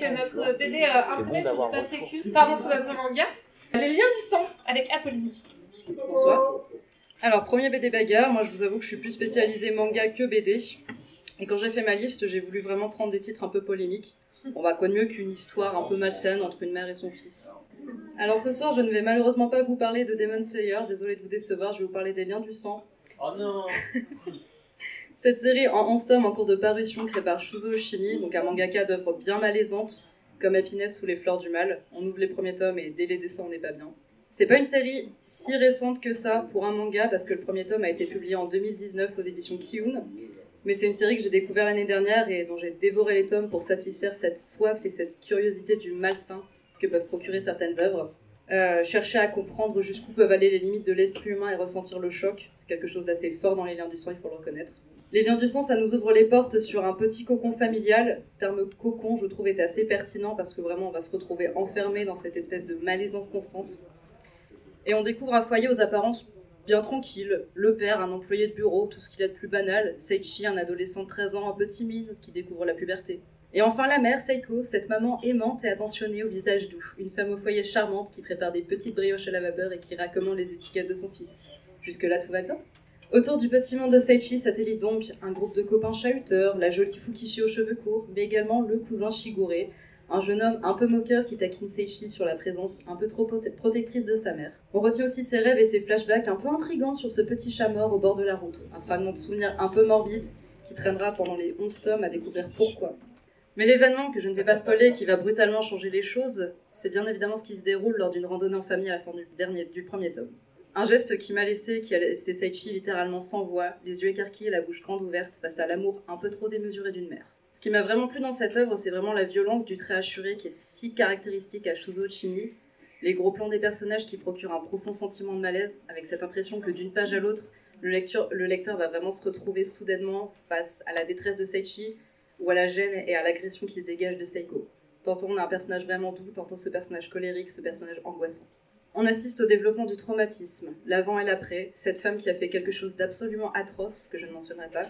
avec notre BD imprimé sur du papier cul, pardon, sur notre manga. Les liens du sang avec Apolline. Bonsoir. Alors, premier BD bagarre, moi je vous avoue que je suis plus spécialisée manga que BD. Et quand j'ai fait ma liste, j'ai voulu vraiment prendre des titres un peu polémiques. On va quoi de mieux qu'une histoire un peu malsaine entre une mère et son fils. Alors ce soir, je ne vais malheureusement pas vous parler de Demon Slayer, désolée de vous décevoir, je vais vous parler des liens du sang. Oh non. Cette série en 11 tomes en cours de parution créée par Shuzo Oshimi, donc un mangaka d'œuvres bien malaisantes, comme Happiness ou Les Fleurs du Mal. On ouvre les premiers tomes et dès les dessins, on n'est pas bien. C'est pas une série si récente que ça pour un manga, parce que le premier tome a été publié en 2019 aux éditions Ki-oon. Mais c'est une série que j'ai découvert l'année dernière et dont j'ai dévoré les tomes pour satisfaire cette soif et cette curiosité du malsain que peuvent procurer certaines œuvres. Chercher à comprendre jusqu'où peuvent aller les limites de l'esprit humain et ressentir le choc, c'est quelque chose d'assez fort dans les liens du sang, il faut le reconnaître. Les liens du sang, ça nous ouvre les portes sur un petit cocon familial. Le terme cocon, je trouve, est assez pertinent parce que vraiment, on va se retrouver enfermé dans cette espèce de malaisance constante. Et on découvre un foyer aux apparences bien tranquille, le père, un employé de bureau, tout ce qu'il y a de plus banal, Seichi, un adolescent de 13 ans, un peu timide, qui découvre la puberté. Et enfin la mère, Seiko, cette maman aimante et attentionnée au visage doux, une femme au foyer charmante qui prépare des petites brioches à la vapeur et qui raccommande les étiquettes de son fils. Jusque-là, tout va bien. Autour du petit monde de Seichi satellite donc un groupe de copains chahuteurs, la jolie Fukishi aux cheveux courts, mais également le cousin Shigure, un jeune homme un peu moqueur qui taquine Seichi sur la présence un peu trop protectrice de sa mère. On retient aussi ses rêves et ses flashbacks un peu intrigants sur ce petit chat mort au bord de la route, un fragment de souvenir un peu morbide qui traînera pendant les 11 tomes à découvrir pourquoi. Mais l'événement que je ne vais pas spoiler, qui va brutalement changer les choses, c'est bien évidemment ce qui se déroule lors d'une randonnée en famille à la fin du premier tome. Un geste qui a laissé Seichi littéralement sans voix, les yeux écarquillés et la bouche grande ouverte face à l'amour un peu trop démesuré d'une mère. Ce qui m'a vraiment plu dans cette œuvre, c'est vraiment la violence du trait hachuré qui est si caractéristique à Shuzo Oshimi, les gros plans des personnages qui procurent un profond sentiment de malaise, avec cette impression que d'une page à l'autre, le lecteur va vraiment se retrouver soudainement face à la détresse de Seichi, ou à la gêne et à l'agression qui se dégage de Seiko. Tantôt on a un personnage vraiment doux, tantôt ce personnage colérique, ce personnage angoissant. On assiste au développement du traumatisme, l'avant et l'après, cette femme qui a fait quelque chose d'absolument atroce, que je ne mentionnerai pas,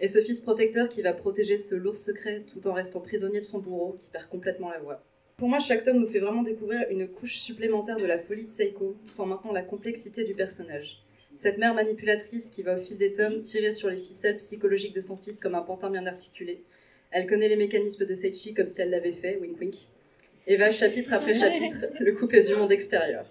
et ce fils protecteur qui va protéger ce lourd secret tout en restant prisonnier de son bourreau, qui perd complètement la voix. Pour moi, chaque tome nous fait vraiment découvrir une couche supplémentaire de la folie de Seiko, tout en maintenant la complexité du personnage. Cette mère manipulatrice qui va au fil des tomes tirer sur les ficelles psychologiques de son fils comme un pantin bien articulé. Elle connaît les mécanismes de Seichi comme si elle l'avait fait, wink wink. Et va chapitre après chapitre, le coupé du monde extérieur.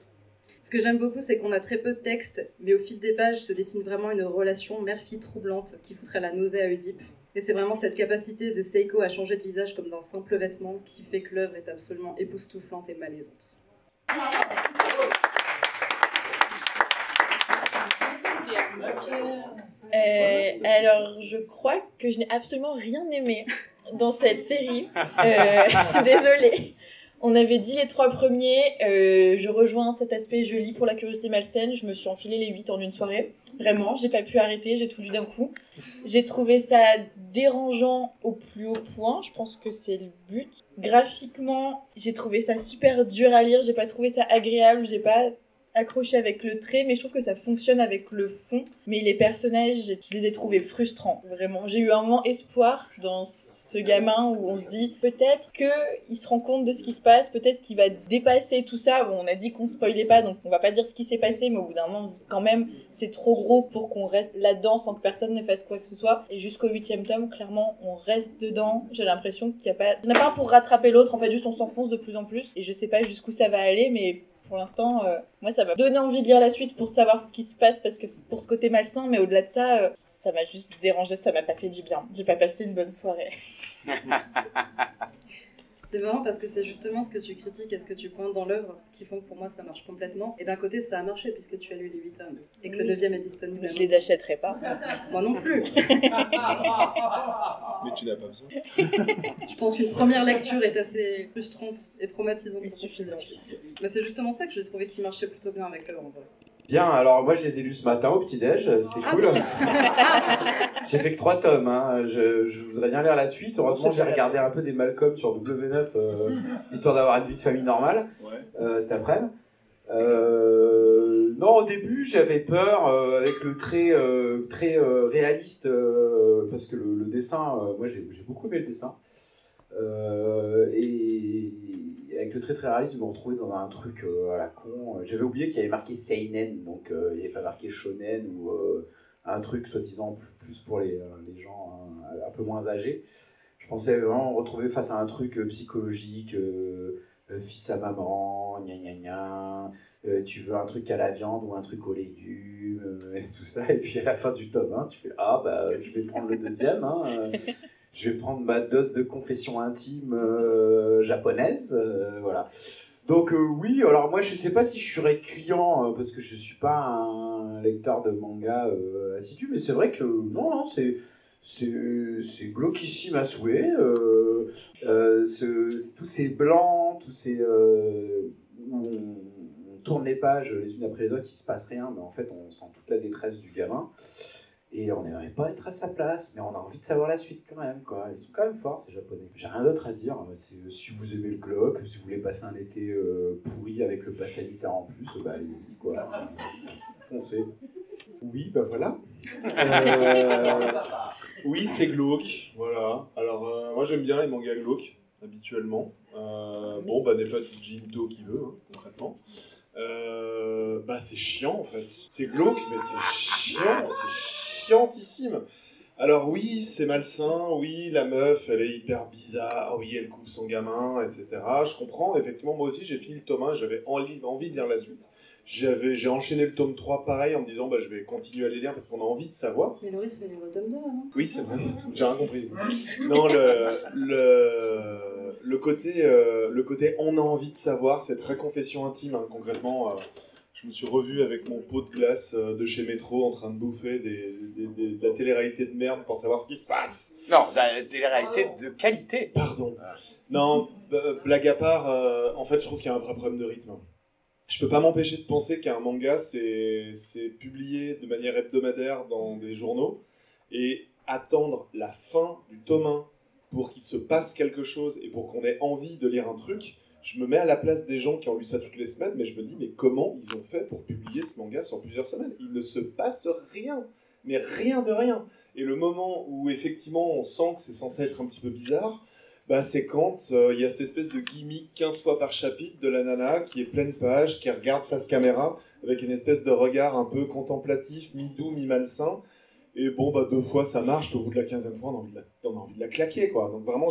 Ce que j'aime beaucoup, c'est qu'on a très peu de texte, mais au fil des pages se dessine vraiment une relation mère-fille troublante qui foutrait la nausée à Oedipe. Et c'est vraiment cette capacité de Seiko à changer de visage comme d'un simple vêtement qui fait que l'œuvre est absolument époustouflante et malaisante. Alors, je crois que je n'ai absolument rien aimé dans cette série. Désolée. On avait dit les 3 premiers, je rejoins cet aspect, je lis pour la curiosité malsaine, je me suis enfilé les 8 en une soirée. Vraiment, j'ai pas pu arrêter, j'ai tout lu d'un coup. J'ai trouvé ça dérangeant au plus haut point, je pense que c'est le but. Graphiquement, j'ai trouvé ça super dur à lire, j'ai pas trouvé ça agréable, j'ai pas accroché avec le trait, mais je trouve que ça fonctionne avec le fond. Mais les personnages, je les ai trouvés frustrants, vraiment. J'ai eu un moment espoir dans ce gamin où on se dit peut-être qu'il se rend compte de ce qui se passe, peut-être qu'il va dépasser tout ça. Bon, on a dit qu'on spoilait pas, donc on va pas dire ce qui s'est passé, mais au bout d'un moment, on se dit quand même c'est trop gros pour qu'on reste là-dedans sans que personne ne fasse quoi que ce soit. Et jusqu'au 8e tome, clairement, on reste dedans. J'ai l'impression qu'il n'y a pas... Il n'y en a pas un pour rattraper l'autre, en fait, juste on s'enfonce de plus en plus. Et je sais pas jusqu'où ça va aller, mais... Pour l'instant, moi ça m'a donné envie de lire la suite pour savoir ce qui se passe, parce que pour ce côté malsain, mais au-delà de ça, ça m'a juste dérangé, ça m'a pas fait du bien. J'ai pas passé une bonne soirée. C'est marrant parce que c'est justement ce que tu critiques et ce que tu pointes dans l'œuvre qui font que pour moi ça marche complètement. Et d'un côté ça a marché puisque tu as lu les 8 tomes et que le 9e est disponible. Mais je les achèterai pas. Moi non plus. Mais tu n'as pas besoin. Je pense qu'une première lecture est assez frustrante et traumatisante. Et suffisante. Mais c'est justement ça que j'ai trouvé qui marchait plutôt bien avec l'œuvre en vrai. Bien, alors moi je les ai lus ce matin au petit-déj, c'est cool. J'ai fait que 3 tomes, hein. Je voudrais bien lire la suite. Heureusement j'ai regardé un peu des Malcolm sur W9, histoire d'avoir une vie de famille normale, cet après-midi. Non, au début j'avais peur avec le trait très réaliste, parce que le dessin, moi j'ai beaucoup aimé le dessin. Et avec le trait très réaliste, je me retrouvais dans un truc à la con. J'avais oublié qu'il y avait marqué Seinen, donc il n'y avait pas marqué Shonen ou un truc soi-disant plus pour les gens un peu moins âgés. Je pensais vraiment me retrouver face à un truc psychologique, fils à maman, gna gna gna, tu veux un truc à la viande ou un truc aux légumes, et tout ça. Et puis à la fin du tome 1, tu fais « Ah, bah, je vais prendre le deuxième, hein, je vais prendre ma dose de confession intime japonaise, voilà. » Donc oui, alors moi je sais pas si je suis récurrent, parce que je suis pas un lecteur de manga assidu, mais c'est vrai que non, c'est glauquissime à souhait. Tous ces blancs, tous ces... on tourne les pages les unes après les autres, il se passe rien, mais en fait on sent toute la détresse du gamin, et on n'aimerait pas être à sa place, mais on a envie de savoir la suite quand même, quoi. Ils sont quand même forts, ces japonais. J'ai rien d'autre à dire, si vous aimez le glauque, si vous voulez passer un été pourri avec le pass sanitaire en plus, bah allez-y, quoi. Foncez. Oui, bah voilà. Oui, c'est glauque, voilà. Alors, moi j'aime bien les mangas glauques, habituellement. Bon, bah n'est pas du Jinto qui veut, hein, concrètement. Bah c'est chiant, en fait. C'est glauque, mais c'est chiant. Alors oui, c'est malsain, oui, la meuf, elle est hyper bizarre, oui, elle couvre son gamin, etc. Je comprends, effectivement, moi aussi, j'ai fini le tome 1, j'avais envie de lire la suite. J'ai enchaîné le tome 3, pareil, en me disant, bah, je vais continuer à les lire parce qu'on a envie de savoir. Mais Loris va lire le tome 2, non ? Oui, c'est vrai, j'ai rien compris. Non, le côté on a envie de savoir, c'est très confession intime, hein, concrètement... Je me suis revu avec mon pot de glace de chez Métro en train de bouffer de la télé-réalité de merde pour savoir ce qui se passe. Non, de la télé-réalité de qualité. Pardon. Non, blague à part, en fait, je trouve qu'il y a un vrai problème de rythme. Je peux pas m'empêcher de penser qu'un manga, c'est publié de manière hebdomadaire dans des journaux et attendre la fin du tome 1 pour qu'il se passe quelque chose et pour qu'on ait envie de lire un truc... Je me mets à la place des gens qui ont lu ça toutes les semaines, mais je me dis, mais comment ils ont fait pour publier ce manga sur plusieurs semaines ? Il ne se passe rien, mais rien de rien. Et le moment où, effectivement, on sent que c'est censé être un petit peu bizarre, bah, c'est quand il y a cette espèce de gimmick 15 fois par chapitre de la nana qui est pleine page, qui regarde face caméra, avec une espèce de regard un peu contemplatif, mi-doux, mi-malsain. Et bon, bah, 2 fois, ça marche, au bout de la 15e fois, on a envie de la claquer, quoi. Donc vraiment,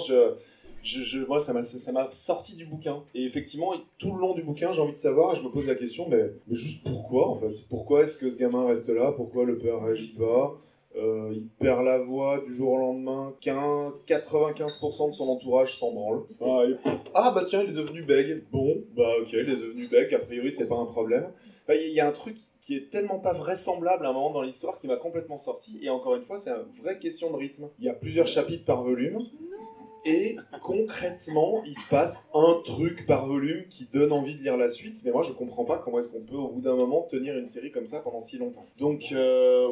moi, ça m'a sorti du bouquin. Et effectivement, tout le long du bouquin, j'ai envie de savoir, et je me pose la question, mais juste pourquoi, en fait ? Pourquoi est-ce que ce gamin reste là ? Pourquoi le père réagit pas ? Il perd la voix du jour au lendemain, 95% de son entourage s'en branle. Ah bah tiens, il est devenu bègue. Bon, bah ok, il est devenu bègue, a priori, c'est pas un problème. Il y a un truc qui est tellement pas vraisemblable à un moment dans l'histoire qui m'a complètement sorti, et encore une fois, c'est une vraie question de rythme. Il y a plusieurs chapitres par volume, et concrètement, il se passe un truc par volume qui donne envie de lire la suite, mais moi je comprends pas comment est-ce qu'on peut au bout d'un moment tenir une série comme ça pendant si longtemps. Donc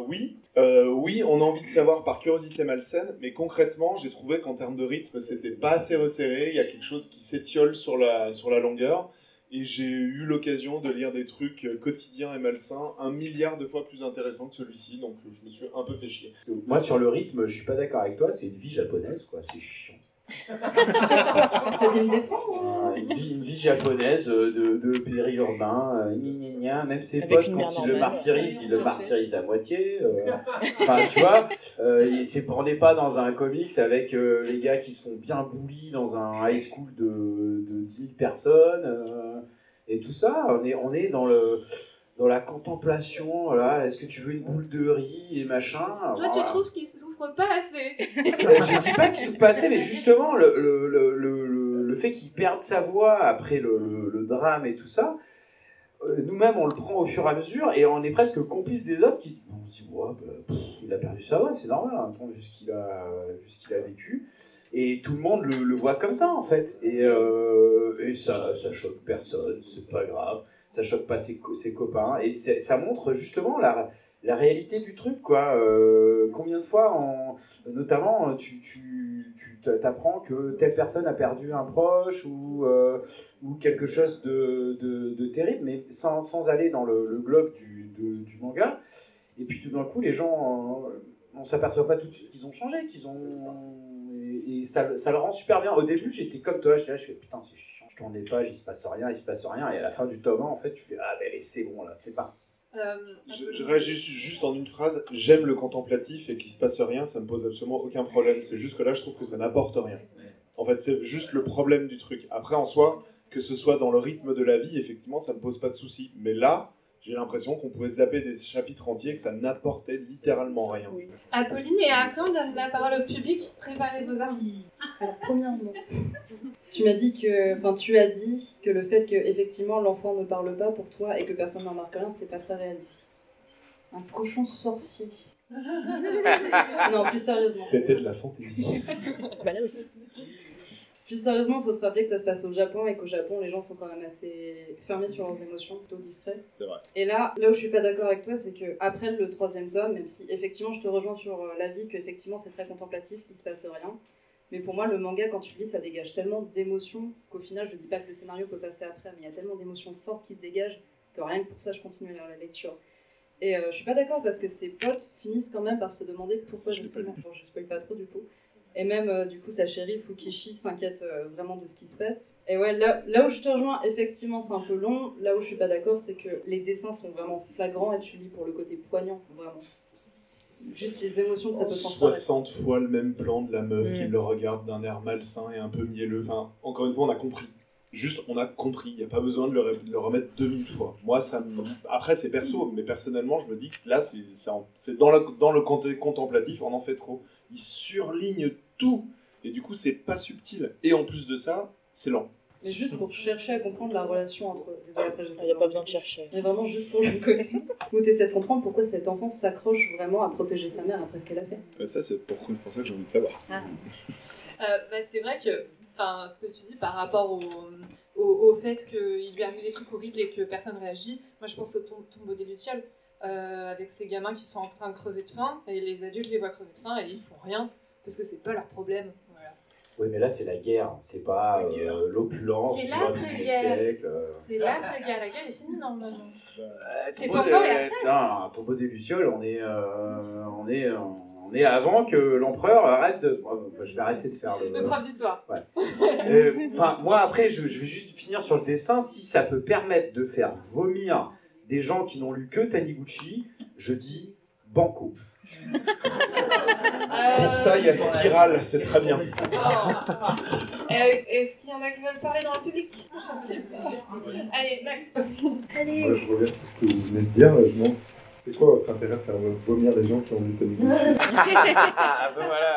oui, on a envie de savoir par curiosité malsaine, mais concrètement, j'ai trouvé qu'en termes de rythme, c'était pas assez resserré, il y a quelque chose qui s'étiole sur la longueur, et j'ai eu l'occasion de lire des trucs quotidiens et malsains 1 milliard de fois plus intéressants que celui-ci, donc je me suis un peu fait chier. Moi sur le rythme, je suis pas d'accord avec toi, c'est une vie japonaise, quoi, c'est chiant. T'as dit me défendre, ouais. Une vie japonaise de périurbain, même ses avec potes quand ils le martyrisent, ils le martyrisent à moitié. Enfin, tu vois, on n'est pas dans un comics avec les gars qui sont bien bullies dans un high school de 10 000 personnes et tout ça. On est dans la contemplation, voilà, est-ce que tu veux une boule de riz et machin ? Toi, tu trouves qu'ils souffrent pas assez. Je dis pas qu'ils souffrent pas assez, mais justement, le fait qu'ils perdent sa voix après le drame et tout ça, nous-mêmes, on le prend au fur et à mesure, et on est presque complice des autres qui... On se dit, ouais, il a perdu sa voix, c'est normal, hein, vu ce qu'il a vécu. Et tout le monde le voit comme ça, en fait. Et ça choque personne, c'est pas grave. Ça choque pas ses copains, et ça montre justement la réalité du truc, quoi. Combien de fois, notamment, tu t'apprends que telle personne a perdu un proche ou quelque chose de terrible, mais sans aller dans le globe du manga, et puis tout d'un coup, les gens, on s'aperçoit pas tout de suite qu'ils ont changé, qu'ils ont... et ça le rend super bien. Au début, j'étais comme toi, je fais putain, c'est chiant, je tourne les pages, il se passe rien. Et à la fin du tome 1, en fait, tu fais ah, ben allez, c'est bon, là, c'est parti. Je réagis juste en une phrase, j'aime le contemplatif et qu'il se passe rien, ça me pose absolument aucun problème. C'est juste que là, je trouve que ça n'apporte rien. En fait, c'est juste le problème du truc. Après, en soi, que ce soit dans le rythme de la vie, effectivement, ça me pose pas de soucis. Mais là, j'ai l'impression qu'on pouvait zapper des chapitres entiers et que ça n'apportait littéralement rien. Oui. Apolline et après, on donne la parole au public. Préparez vos armes. Alors, premièrement, tu as dit que le fait que effectivement l'enfant ne parle pas pour toi et que personne n'en marque rien, c'était pas très réaliste. Un cochon sorcier. Non, plus sérieusement. C'était de la fantaisie. Bah là aussi. Plus sérieusement, il faut se rappeler que ça se passe au Japon et qu'au Japon, les gens sont quand même assez fermés sur leurs émotions, plutôt discrets. C'est vrai. Et là où je suis pas d'accord avec toi, c'est que après le troisième tome, même si effectivement je te rejoins sur l'avis que effectivement c'est très contemplatif, il se passe rien. Mais pour moi, le manga, quand tu le lis, ça dégage tellement d'émotions qu'au final, je dis pas que le scénario peut passer après, mais il y a tellement d'émotions fortes qui se dégagent que rien que pour ça, je continue à lire la lecture. Et je suis pas d'accord parce que ses potes finissent quand même par se demander pourquoi justement. Bon, je spoil pas trop du coup. Et même, du coup, sa chérie Fukishi s'inquiète vraiment de ce qui se passe. Et ouais, là où je te rejoins, effectivement, c'est un peu long. Là où je suis pas d'accord, c'est que les dessins sont vraiment flagrants et tu lis pour le côté poignant, vraiment. Juste les émotions que ça peut transmettre. 60 fois le même plan de la meuf qui le regarde d'un air malsain et un peu mielleux. Enfin, encore une fois, on a compris. Juste, on a compris. Il n'y a pas besoin de le remettre 2000 fois. Moi, ça me... Après, c'est perso, mais personnellement, je me dis que là, c'est dans le côté contemplatif, on en fait trop. Il surligne tout, et du coup c'est pas subtil, et en plus de ça, c'est lent. Mais juste pour chercher à comprendre la relation entre... Désolé, après il n'y a pas besoin de chercher. Mais vraiment juste pour le côté où tu essaies de comprendre pourquoi cette enfant s'accroche vraiment à protéger sa mère après ce qu'elle a fait. Bah ça c'est pour ça que j'ai envie de savoir. Ah. Bah c'est vrai que ce que tu dis par rapport au fait qu'il lui arrive des trucs horribles et que personne réagit, moi je pense au tombeau des Lucioles. Avec ces gamins qui sont en train de crever de faim, et les adultes les voient crever de faim, et ils font rien, parce que c'est pas leur problème. Voilà. Oui, mais là, c'est la guerre, c'est pas l'opulence. C'est l'après-guerre. C'est l'après-guerre, la guerre est finie normalement. C'est pourtant et après. Non, tombeau des Lucioles, on est avant que l'empereur arrête de... je vais arrêter de faire le prof d'histoire. Ouais. Enfin, moi, après, je vais juste finir sur le dessin, si ça peut permettre de faire vomir des gens qui n'ont lu que Taniguchi, je dis banco. Pour ça, il y a Spirale, c'est très bien. Est-ce qu'il y en a qui veulent parler dans le public ? Je ne sais pas. Allez, Max. Allez. Je reviens sur ce que vous venez de dire. Je me demande, c'est quoi votre intérêt à faire vomir les gens qui ont lu Taniguchi ? Voilà.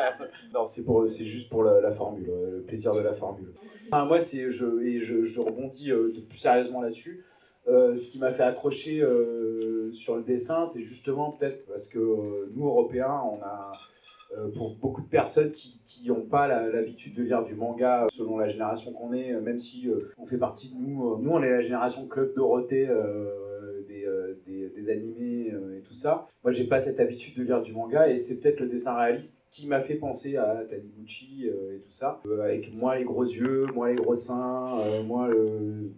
Non, c'est juste pour la formule, le plaisir de la formule. Enfin, moi, je rebondis plus sérieusement là-dessus. Ce qui m'a fait accrocher sur le dessin, c'est justement peut-être parce que nous, Européens, on a, pour beaucoup de personnes qui n'ont pas l'habitude de lire du manga, selon la génération qu'on est, même si on fait partie de nous, nous on est la génération Club Dorothée, des animés et tout ça. Moi, j'ai pas cette habitude de lire du manga et c'est peut-être le dessin réaliste qui m'a fait penser à Taniguchi et tout ça. Avec moi les gros yeux, moi les gros seins,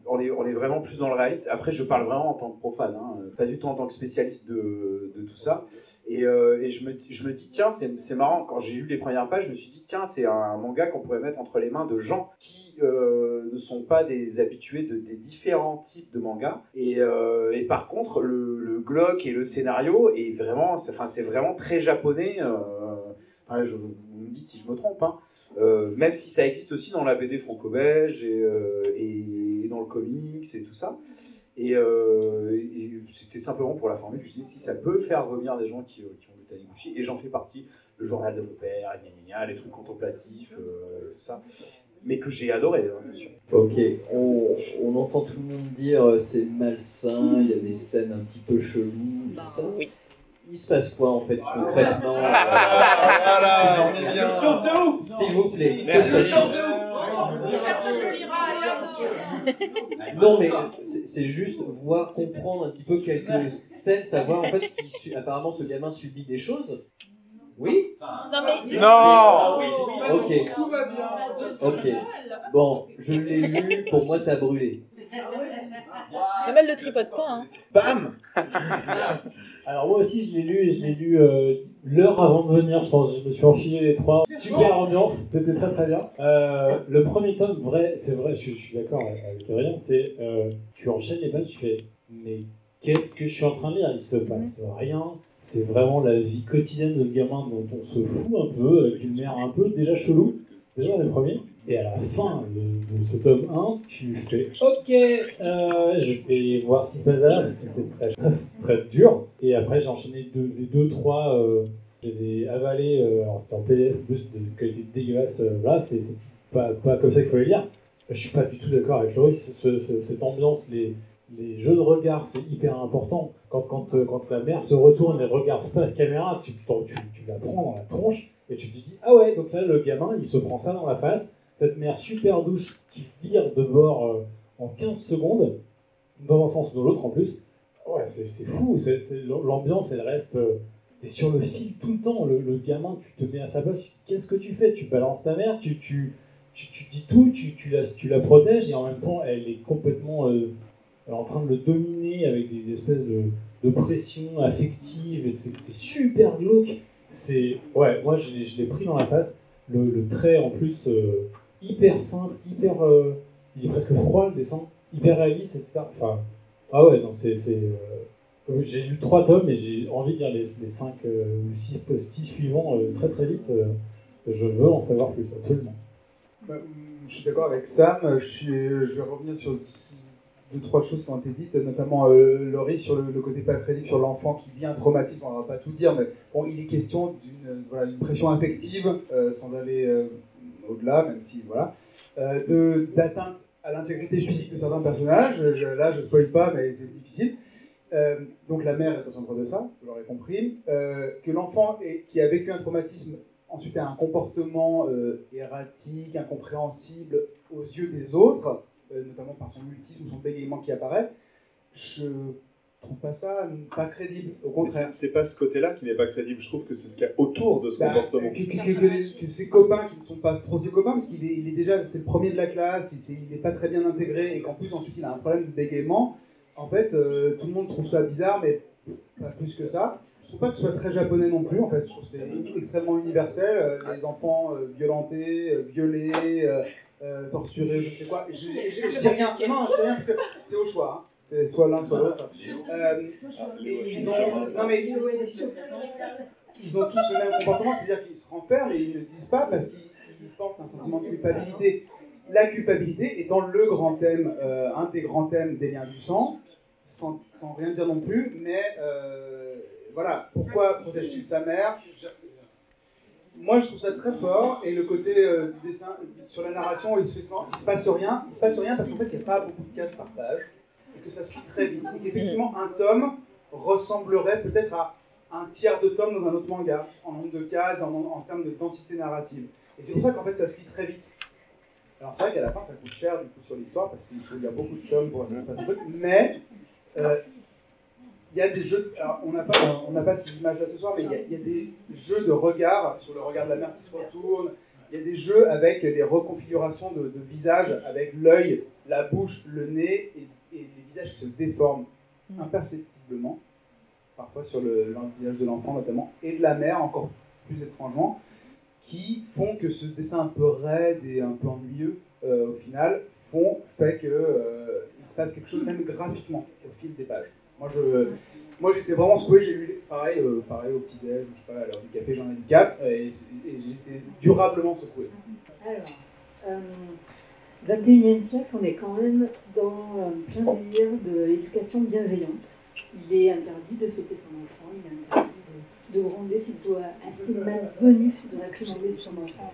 on est vraiment plus dans le réaliste. Après, je parle vraiment en tant que profane, hein, pas du tout en tant que spécialiste de tout ça. Et je me dis, tiens, c'est marrant, quand j'ai lu les premières pages, je me suis dit, tiens, c'est un manga qu'on pourrait mettre entre les mains de gens qui ne sont pas des habitués des différents types de mangas. Et par contre, le glock et le scénario, est vraiment, c'est vraiment très japonais. Vous me dites si je me trompe, hein. Même si ça existe aussi dans la BD franco-belge et dans le comics et tout ça. Et c'était simplement pour la formule, je dis si ça peut faire revenir des gens qui ont lu Taniguchi, et j'en fais partie, le journal de mon père, les trucs contemplatifs, tout ça, mais que j'ai adoré, bien sûr. Ok, on entend tout le monde dire c'est malsain, il y a des scènes un petit peu cheloues, tout ça. Oui. Il se passe quoi en fait concrètement? Voilà, on est bien. Chante de ouf, s'il vous plaît. Merci. Chante de ouf. Non mais c'est juste voir comprendre un petit peu quelques scènes, savoir en fait apparemment ce gamin subit des choses. Oui. Non. Ok. Tout va bien. Ok. Bon, je l'ai lu. Pour moi, ça a brûlé. Même elle le tripote pas. Hein. Bam. Alors moi aussi je l'ai lu, et je l'ai lu l'heure avant de venir, je pense, je me suis enfilé les trois. Super ambiance, c'était très très bien. Le premier tome, vrai, c'est vrai, je suis d'accord avec rien, c'est tu enchaînes les pages, tu fais mais qu'est-ce que je suis en train de lire? Il se passe rien, c'est vraiment la vie quotidienne de ce gamin dont on se fout un peu, avec une mère un peu déjà chelou. Déjà le premier, et à la fin de ce tome 1, tu fais ok, je vais voir ce qui se passe là, parce que c'est très, très dur. Et après, j'ai enchaîné les deux, trois, je les ai avalés, alors c'était en PDF, plus de qualité dégueulasse, là, c'est pas comme ça qu'il faut les lire. Je suis pas du tout d'accord avec Loris, cette ambiance, les jeux de regard, c'est hyper important. Quand la mère se retourne et regarde face caméra, tu la prends dans la tronche. Et tu te dis, ah ouais, donc là, le gamin, il se prend ça dans la face, cette mère super douce qui vire de bord en 15 secondes, dans un sens ou dans l'autre en plus. Ouais, c'est fou, c'est, l'ambiance, elle reste... T'es sur le fil tout le temps, le gamin, tu te mets à sa place, qu'est-ce que tu fais? Tu balances ta mère, tu dis tout, tu la protèges, et en même temps, elle est complètement en train de le dominer avec des espèces de pression affective, et c'est super glauque. C'est ouais, moi je l'ai pris dans la face. Le trait en plus hyper simple, hyper il est presque froid le dessin, hyper réaliste, etc. Enfin ah ouais, non c'est j'ai lu 3 tomes et j'ai envie de lire les 5 ou 6 suivants très très vite. Je veux en savoir plus absolument. Je suis d'accord avec Sam. Je vais revenir sur 2-3 choses qui ont été dites, notamment Laurie sur le côté pas crédible, sur l'enfant qui vit un traumatisme, on ne va pas tout dire, mais bon, il est question d'une pression affective, sans aller au-delà, même si, voilà, d'atteinte à l'intégrité physique de certains personnages, là je ne spoil pas, mais c'est difficile. Donc la mère est au centre de ça, vous l'aurez compris, que l'enfant qui a vécu un traumatisme, ensuite a un comportement erratique, incompréhensible aux yeux des autres, notamment par son mutisme ou son bégaiement qui apparaît, je trouve pas ça pas crédible. Au contraire. C'est pas ce côté-là qui n'est pas crédible. Je trouve que c'est ce qu'il y a autour de ce comportement. Que ses copains qui ne sont pas trop ses copains, parce qu'il est déjà c'est le premier de la classe, il n'est pas très bien intégré, et qu'en plus ensuite il a un problème de bégaiement. En fait, tout le monde trouve ça bizarre, mais pas plus que ça. Je trouve pas que ce soit très japonais non plus. En fait, je trouve que c'est extrêmement universel. Les enfants violentés, violés... torturé, je ne sais quoi. Je dis rien, non, je dis rien parce que c'est au choix. Hein. C'est soit l'un, soit l'autre. Ils ont tous le même comportement, c'est-à-dire qu'ils se renferment et ils ne le disent pas parce qu'ils portent un sentiment de culpabilité. La culpabilité étant le grand thème, un des grands thèmes des liens du sang, sans rien dire non plus, mais voilà, pourquoi protège-t-il sa mère ? Moi, je trouve ça très fort, et le côté du dessin, sur la narration, il se passe rien parce qu'en fait, il n'y a pas beaucoup de cases par page, et que ça se lit très vite. Donc, effectivement, un tome ressemblerait peut-être à un tiers de tome dans un autre manga, en nombre de cases, en termes de densité narrative. Et c'est pour ça qu'en fait, ça se lit très vite. Alors, c'est vrai qu'à la fin, ça coûte cher, du coup, sur l'histoire, parce qu'il faut lire beaucoup de tomes pour voir ça se passe un truc, mais... il y a des jeux, alors on n'a pas ces images-là ce soir, mais il y a des jeux de regard, sur le regard de la mère qui se retourne, il y a des jeux avec des reconfigurations de visages, avec l'œil, la bouche, le nez, et les visages qui se déforment imperceptiblement, parfois sur le visage de l'enfant notamment, et de la mère, encore plus étrangement, qui font que ce dessin un peu raide et un peu ennuyeux, au final, fait qu'il se passe quelque chose, même graphiquement, au fil des pages. Moi, j'étais vraiment secoué, j'ai lu pareil au petit-déj, je sais pas, à l'heure du café, j'en ai lu 4, et j'étais durablement secoué. Alors, 21e siècle, on est quand même dans plein délire de l'éducation bienveillante. Il est interdit de fesser son enfant, il est interdit de gronder s'il doit assez malvenu de réprimander son enfant.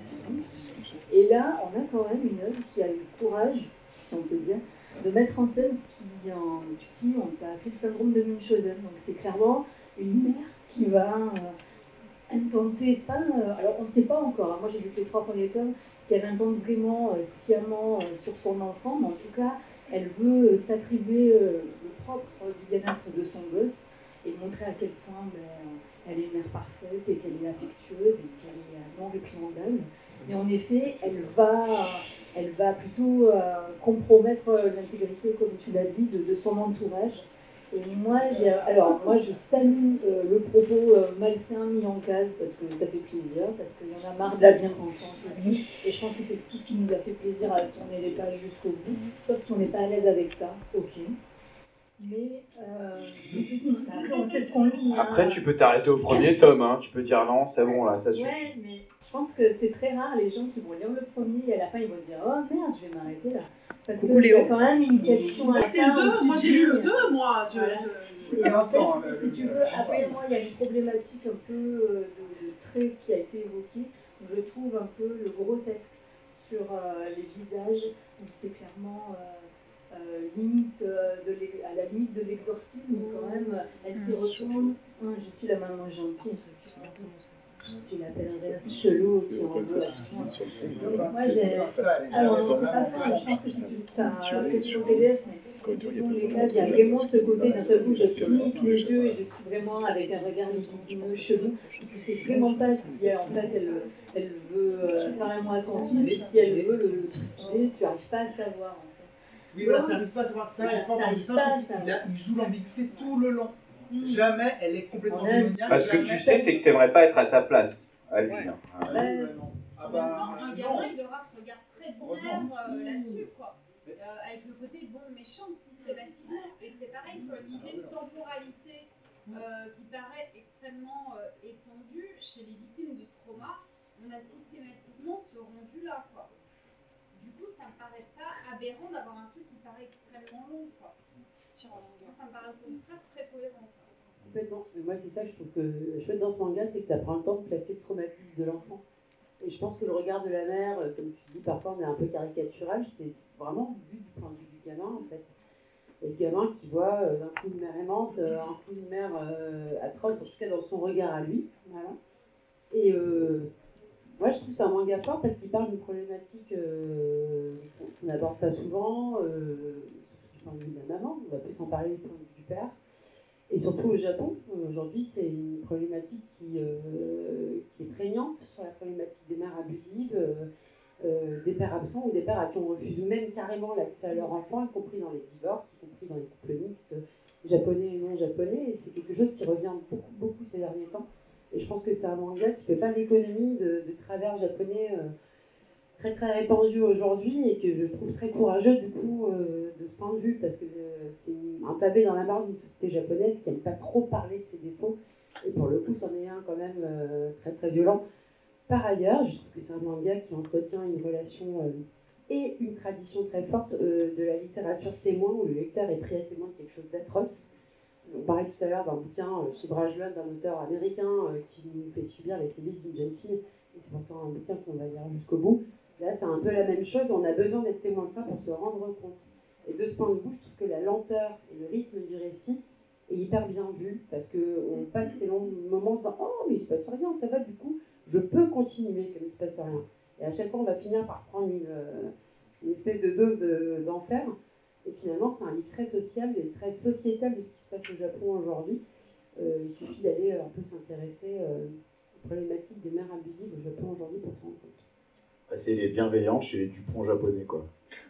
Et là, on a quand même une œuvre qui a eu le courage, si on peut dire, de mettre en scène ce qui, en petit, on a appelé le syndrome de Munchausen. Donc c'est clairement une mère qui va intenter, pas... alors on ne sait pas encore, hein, moi j'ai lu que les 3 premiers tomes, si elle intente vraiment sciemment sur son enfant, mais en tout cas, elle veut s'attribuer le propre du bien-être de son gosse et montrer à quel point elle est une mère parfaite et qu'elle est affectueuse et qu'elle est non réprimandable. Mais en effet, elle va plutôt compromettre l'intégrité, comme tu l'as dit, de son entourage. Et moi, je salue le propos malsain mis en case, parce que ça fait plaisir, parce qu'il y en a marre de la bien-pensance aussi. Et je pense que c'est tout ce qui nous a fait plaisir à tourner les pages jusqu'au bout, sauf si on n'est pas à l'aise avec ça, ok. Mais on sait ce qu'on lit. Après, tu peux t'arrêter au premier tome, hein. Tu peux dire non, c'est bon, là, ça suffit. Ouais, mais je pense que c'est très rare les gens qui vont lire le premier et à la fin ils vont se dire oh merde, je vais m'arrêter là. Parce que il y a quand même une question à la fin. Moi j'ai lu le 2, moi. Et en fait, si tu veux, après moi il y a une problématique un peu de trait qui a été évoquée, où je trouve un peu le grotesque sur les visages, où c'est clairement. À la limite de l'exorcisme, quand même, elle se retourne. Je suis la maman gentille. Je suis la perverse chelou qui en veut. Moi, j'ai. Alors, non, c'est pas fin. Je pense que si tu as sur PDF, mais si tu tournes les cases, il y a vraiment ce côté d'un seul coup, je finisse les yeux et je suis vraiment avec un regard libidineux chelou. Je ne sais vraiment pas si en fait elle veut carrément à son fils, si elle veut le suicider, tu n'arrives pas à savoir. Oui, voilà, t'arrives pas à savoir ça, et quand on dit ça, il joue l'ambiguïté tout le long. Jamais elle est complètement démoniaque. Parce que tu sais, c'est que t'aimerais pas être à sa place, à lui. Ouais. Un gamin, il aura ce regard très binaire là-dessus, quoi. Avec le côté bon méchant, systématiquement. Et c'est pareil sur l'idée de temporalité qui paraît extrêmement étendue chez les victimes de trauma. On a systématiquement ce rendu-là, quoi. Du coup, ça me paraît pas aberrant d'avoir un truc qui paraît extrêmement long, quoi. Ça me paraît au contraire très cohérent. Complètement. Mais moi, c'est ça que je trouve que chouette dans ce manga, c'est que ça prend le temps de placer le traumatisme de l'enfant. Et je pense que le regard de la mère, comme tu dis, parfois on est un peu caricatural, c'est vraiment vu du point de vue du gamin, en fait. Et ce gamin qui voit d'un coup une mère aimante, un coup une mère atroce, en tout cas dans son regard à lui. Voilà. Et... moi, je trouve c'est un manga fort parce qu'il parle d'une problématique qu'on n'aborde pas souvent, surtout du point de vue de la maman, on va plus en parler du point de vue du père. Et surtout au Japon, aujourd'hui, c'est une problématique qui est prégnante sur la problématique des mères abusives, des pères absents ou des pères à qui on refuse même carrément l'accès à leur enfant, y compris dans les divorces, y compris dans les couples mixtes, japonais et non japonais. Et c'est quelque chose qui revient beaucoup, beaucoup ces derniers temps. Et je pense que c'est un manga qui ne fait pas l'économie de travers japonais très très répandu aujourd'hui et que je trouve très courageux du coup de ce point de vue parce que c'est un pavé dans la mare d'une société japonaise qui n'aime pas trop parler de ses défauts et pour le coup c'en est un quand même très très violent. Par ailleurs, je trouve que c'est un manga qui entretient une relation et une tradition très forte de la littérature témoin où le lecteur est pris à témoin de quelque chose d'atroce. On parlait tout à l'heure d'un bouquin chez Brajlon, d'un auteur américain qui nous fait subir les sévices d'une jeune fille. Et c'est pourtant un bouquin qu'on va lire jusqu'au bout. Là, c'est un peu la même chose. On a besoin d'être témoin de ça pour se rendre compte. Et de ce point de vue, je trouve que la lenteur et le rythme du récit est hyper bien vu. Parce qu'on passe ces longs moments en disant « Oh, mais il ne se passe rien, ça va, du coup, je peux continuer comme il ne se passe rien. » Et à chaque fois, on va finir par prendre une espèce de dose d'enfer. Et finalement, c'est un lit très social et très sociétal de ce qui se passe au Japon aujourd'hui. Il suffit d'aller un peu s'intéresser aux problématiques des mères abusives au Japon aujourd'hui pour se rendre compte. Bah, c'est les bienveillants chez les Dupont japonais, quoi.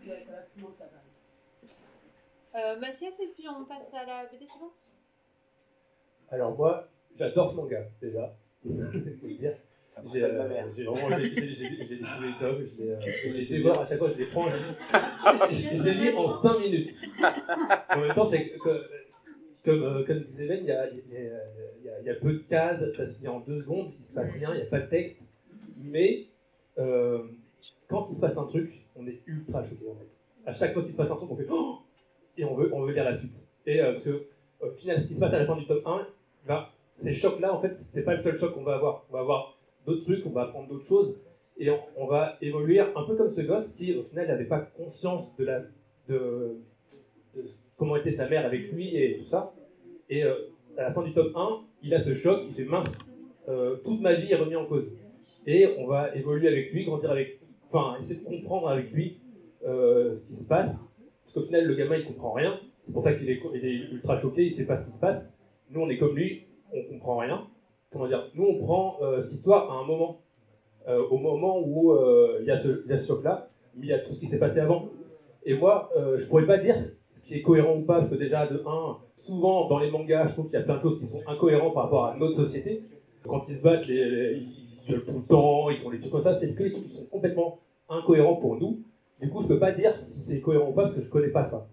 Ouais, ça va, tout le monde, ça va. Mathias, et puis on passe à la BD suivante. Alors moi, j'adore ce manga, déjà. Ça me rappelle ma mère. J'ai lu tous les tomes, je les dévore à chaque fois, je les prends, je les lis en 5 minutes. En même temps, c'est que, comme disait Ben, il y a peu de cases, ça se lit en 2 secondes, il ne se passe rien, il n'y a pas de texte. Mais quand il se passe un truc, on est ultra choqué en fait. À chaque fois qu'il se passe un truc, on fait oh! Et on veut lire la suite. Et parce que, au final, ce qui se passe à la fin du tome 1, ces chocs-là, en fait, ce n'est pas le seul choc qu'on va avoir. On va avoir d'autres trucs, on va apprendre d'autres choses, et on va évoluer un peu comme ce gosse qui, au final, n'avait pas conscience de comment était sa mère avec lui et tout ça. Et à la fin du tome 1, il a ce choc, il fait mince, toute ma vie est remise en cause. Et on va évoluer avec lui, grandir avec lui, enfin, essayer de comprendre avec lui ce qui se passe, parce qu'au final, le gamin, il ne comprend rien, c'est pour ça qu'il est ultra choqué, il ne sait pas ce qui se passe. Nous, on est comme lui, on ne comprend rien. Comment dire, nous on prend cette histoire à un moment, au moment où il y a ce choc là, mais il y a tout ce qui s'est passé avant. Et moi, je pourrais pas dire ce qui est cohérent ou pas, parce que déjà, de 1, souvent dans les mangas, je trouve qu'il y a plein de choses qui sont incohérentes par rapport à notre société. Quand ils se battent, ils gueulent tout le temps, ils font des trucs comme ça, c'est que les trucs qui sont complètement incohérents pour nous. Du coup, je ne peux pas dire si c'est cohérent ou pas, parce que je ne connais pas ça.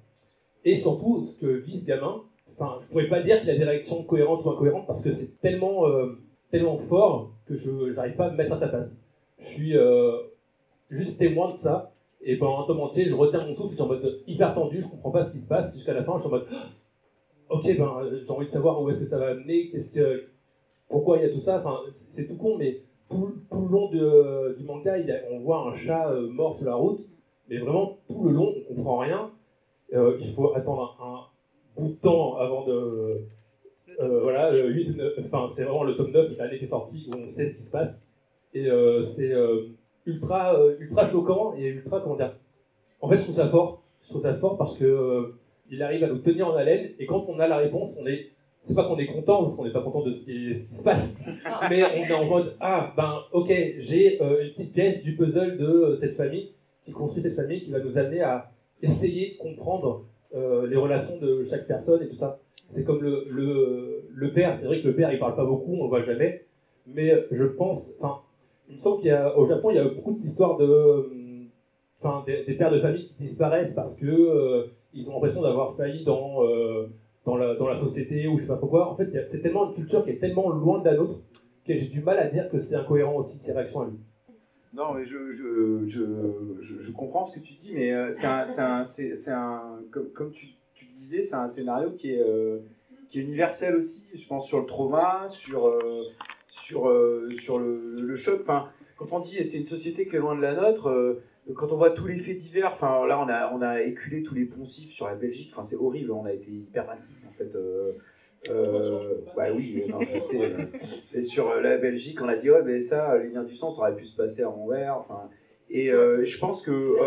Et surtout, ce que vit ce gamin, enfin, je ne pourrais pas dire qu'il a des réactions cohérentes ou incohérentes, parce que c'est tellement fort que je n'arrive pas à me mettre à sa place. Je suis juste témoin de ça, et pendant un temps entier, je retiens mon souffle, je suis en mode hyper tendu, je ne comprends pas ce qui se passe, jusqu'à la fin, je suis en mode « Ok, ben, j'ai envie de savoir où est-ce que ça va amener, pourquoi il y a tout ça ?» Enfin, c'est tout con, mais tout le long du manga, on voit un chat mort sur la route, mais vraiment, tout le long, on ne comprend rien. Il faut attendre un bout de temps avant de... voilà, le 8, 9, enfin, c'est vraiment le tome 9, l'année qui est sortie, où on sait ce qui se passe. Et c'est ultra choquant et ultra, comment dire... En fait, je trouve ça fort parce que il arrive à nous tenir en haleine, et quand on a la réponse, c'est pas qu'on est content, parce qu'on n'est pas content de ce qui se passe, mais on est en mode, ah, ben, ok, j'ai une petite pièce du puzzle de cette famille, qui construit cette famille, qui va nous amener à essayer de comprendre les relations de chaque personne et tout ça. C'est comme le père, c'est vrai que le père, il parle pas beaucoup, on le voit jamais, mais je pense, enfin, il me semble qu'au Japon, il y a beaucoup d'histoires des pères de famille qui disparaissent parce que ils ont l'impression d'avoir failli dans la société ou je sais pas trop quoi. En fait, c'est tellement une culture qui est tellement loin de la nôtre que j'ai du mal à dire que c'est incohérent aussi, ces réactions à lui. Non, mais je comprends ce que tu dis, mais comme tu disais, c'est un scénario qui est universel aussi. Je pense sur le trauma, sur le choc. Enfin, quand on dit c'est une société qui est loin de la nôtre, quand on voit tous les faits divers, enfin là on a éculé tous les poncifs sur la Belgique. Enfin, c'est horrible. On a été hyper raciste en fait. Bah oui, non, je sais. Et sur la Belgique, on a dit ouais, mais ça, les liens du sang, ça aurait pu se passer à Anvers. Enfin, et je pense que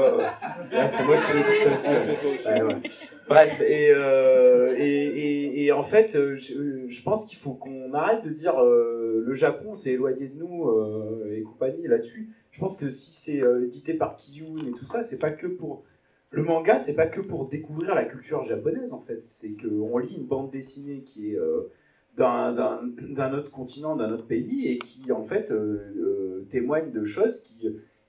là, c'est moi qui l'ai dit ça aussi. Ouais. Bref, et en fait, je pense qu'il faut qu'on arrête de dire le Japon s'est éloigné de nous et compagnie là-dessus. Je pense que si c'est édité par Ki-oon et tout ça, c'est pas que pour le manga, c'est pas que pour découvrir la culture japonaise, en fait. C'est qu'on lit une bande dessinée qui est d'un autre continent, d'un autre pays, et qui, en fait, témoigne de choses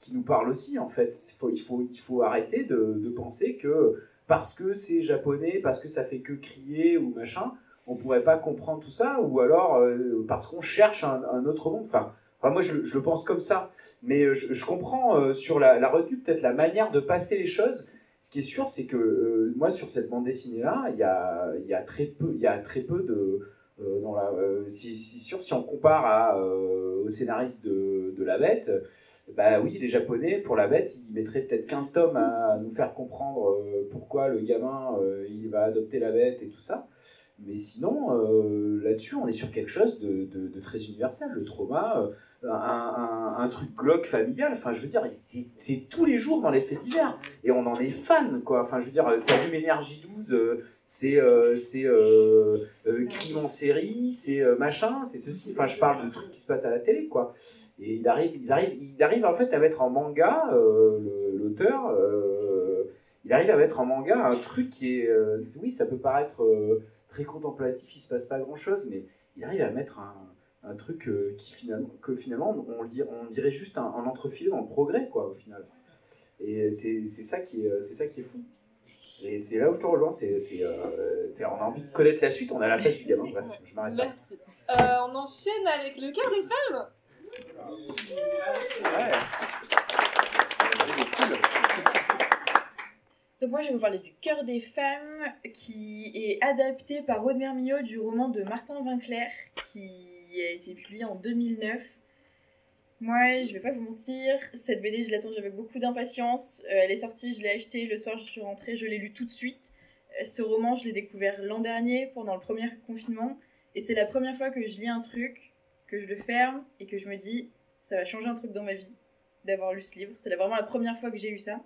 qui nous parlent aussi, en fait. Il faut arrêter de penser que parce que c'est japonais, parce que ça fait que crier ou machin, on pourrait pas comprendre tout ça, ou alors parce qu'on cherche un autre monde. Enfin, moi, je le pense comme ça. Mais je comprends sur la retenue, peut-être la manière de passer les choses. Ce qui est sûr, c'est que moi, sur cette bande dessinée-là, il y a très peu de... c'est sûr, si on compare au scénariste de La Bête, bah oui, les Japonais, pour La Bête, ils mettraient peut-être 15 tomes à nous faire comprendre pourquoi le gamin, il va adopter La Bête et tout ça. Mais sinon, là-dessus, on est sur quelque chose de très universel. Le trauma... Un truc glauque familial, enfin je veux dire, c'est tous les jours dans les faits divers, et on en est fan quoi, enfin je veux dire, t'as vu Ménergie 12, c'est crime en série, c'est machin, c'est ceci, enfin je parle de trucs qui se passent à la télé quoi, et il arrive en fait à mettre en manga, l'auteur, il arrive à mettre en manga un truc qui est, oui ça peut paraître très contemplatif, il se passe pas grand chose, mais il arrive à mettre un truc que finalement on dirait juste un entrefilet dans le progrès quoi au final, et c'est ça qui est fou, et c'est là où je te rejoins, c'est on a envie de connaître la suite, on a la place du gamin. Bref, je m'arrête là. Merci. On enchaîne avec le cœur des femmes. Donc moi je vais vous parler du cœur des femmes, qui est adapté par Rodolphe Mio du roman de Martin Winckler, qui a été publié en 2009. Moi, je vais pas vous mentir, cette BD, je l'attends, j'avais beaucoup d'impatience. Elle est sortie, je l'ai achetée, le soir, je suis rentrée, je l'ai lue tout de suite. Ce roman, je l'ai découvert l'an dernier, pendant le premier confinement, et c'est la première fois que je lis un truc, que je le ferme, et que je me dis, ça va changer un truc dans ma vie, d'avoir lu ce livre. C'est vraiment la première fois que j'ai eu ça.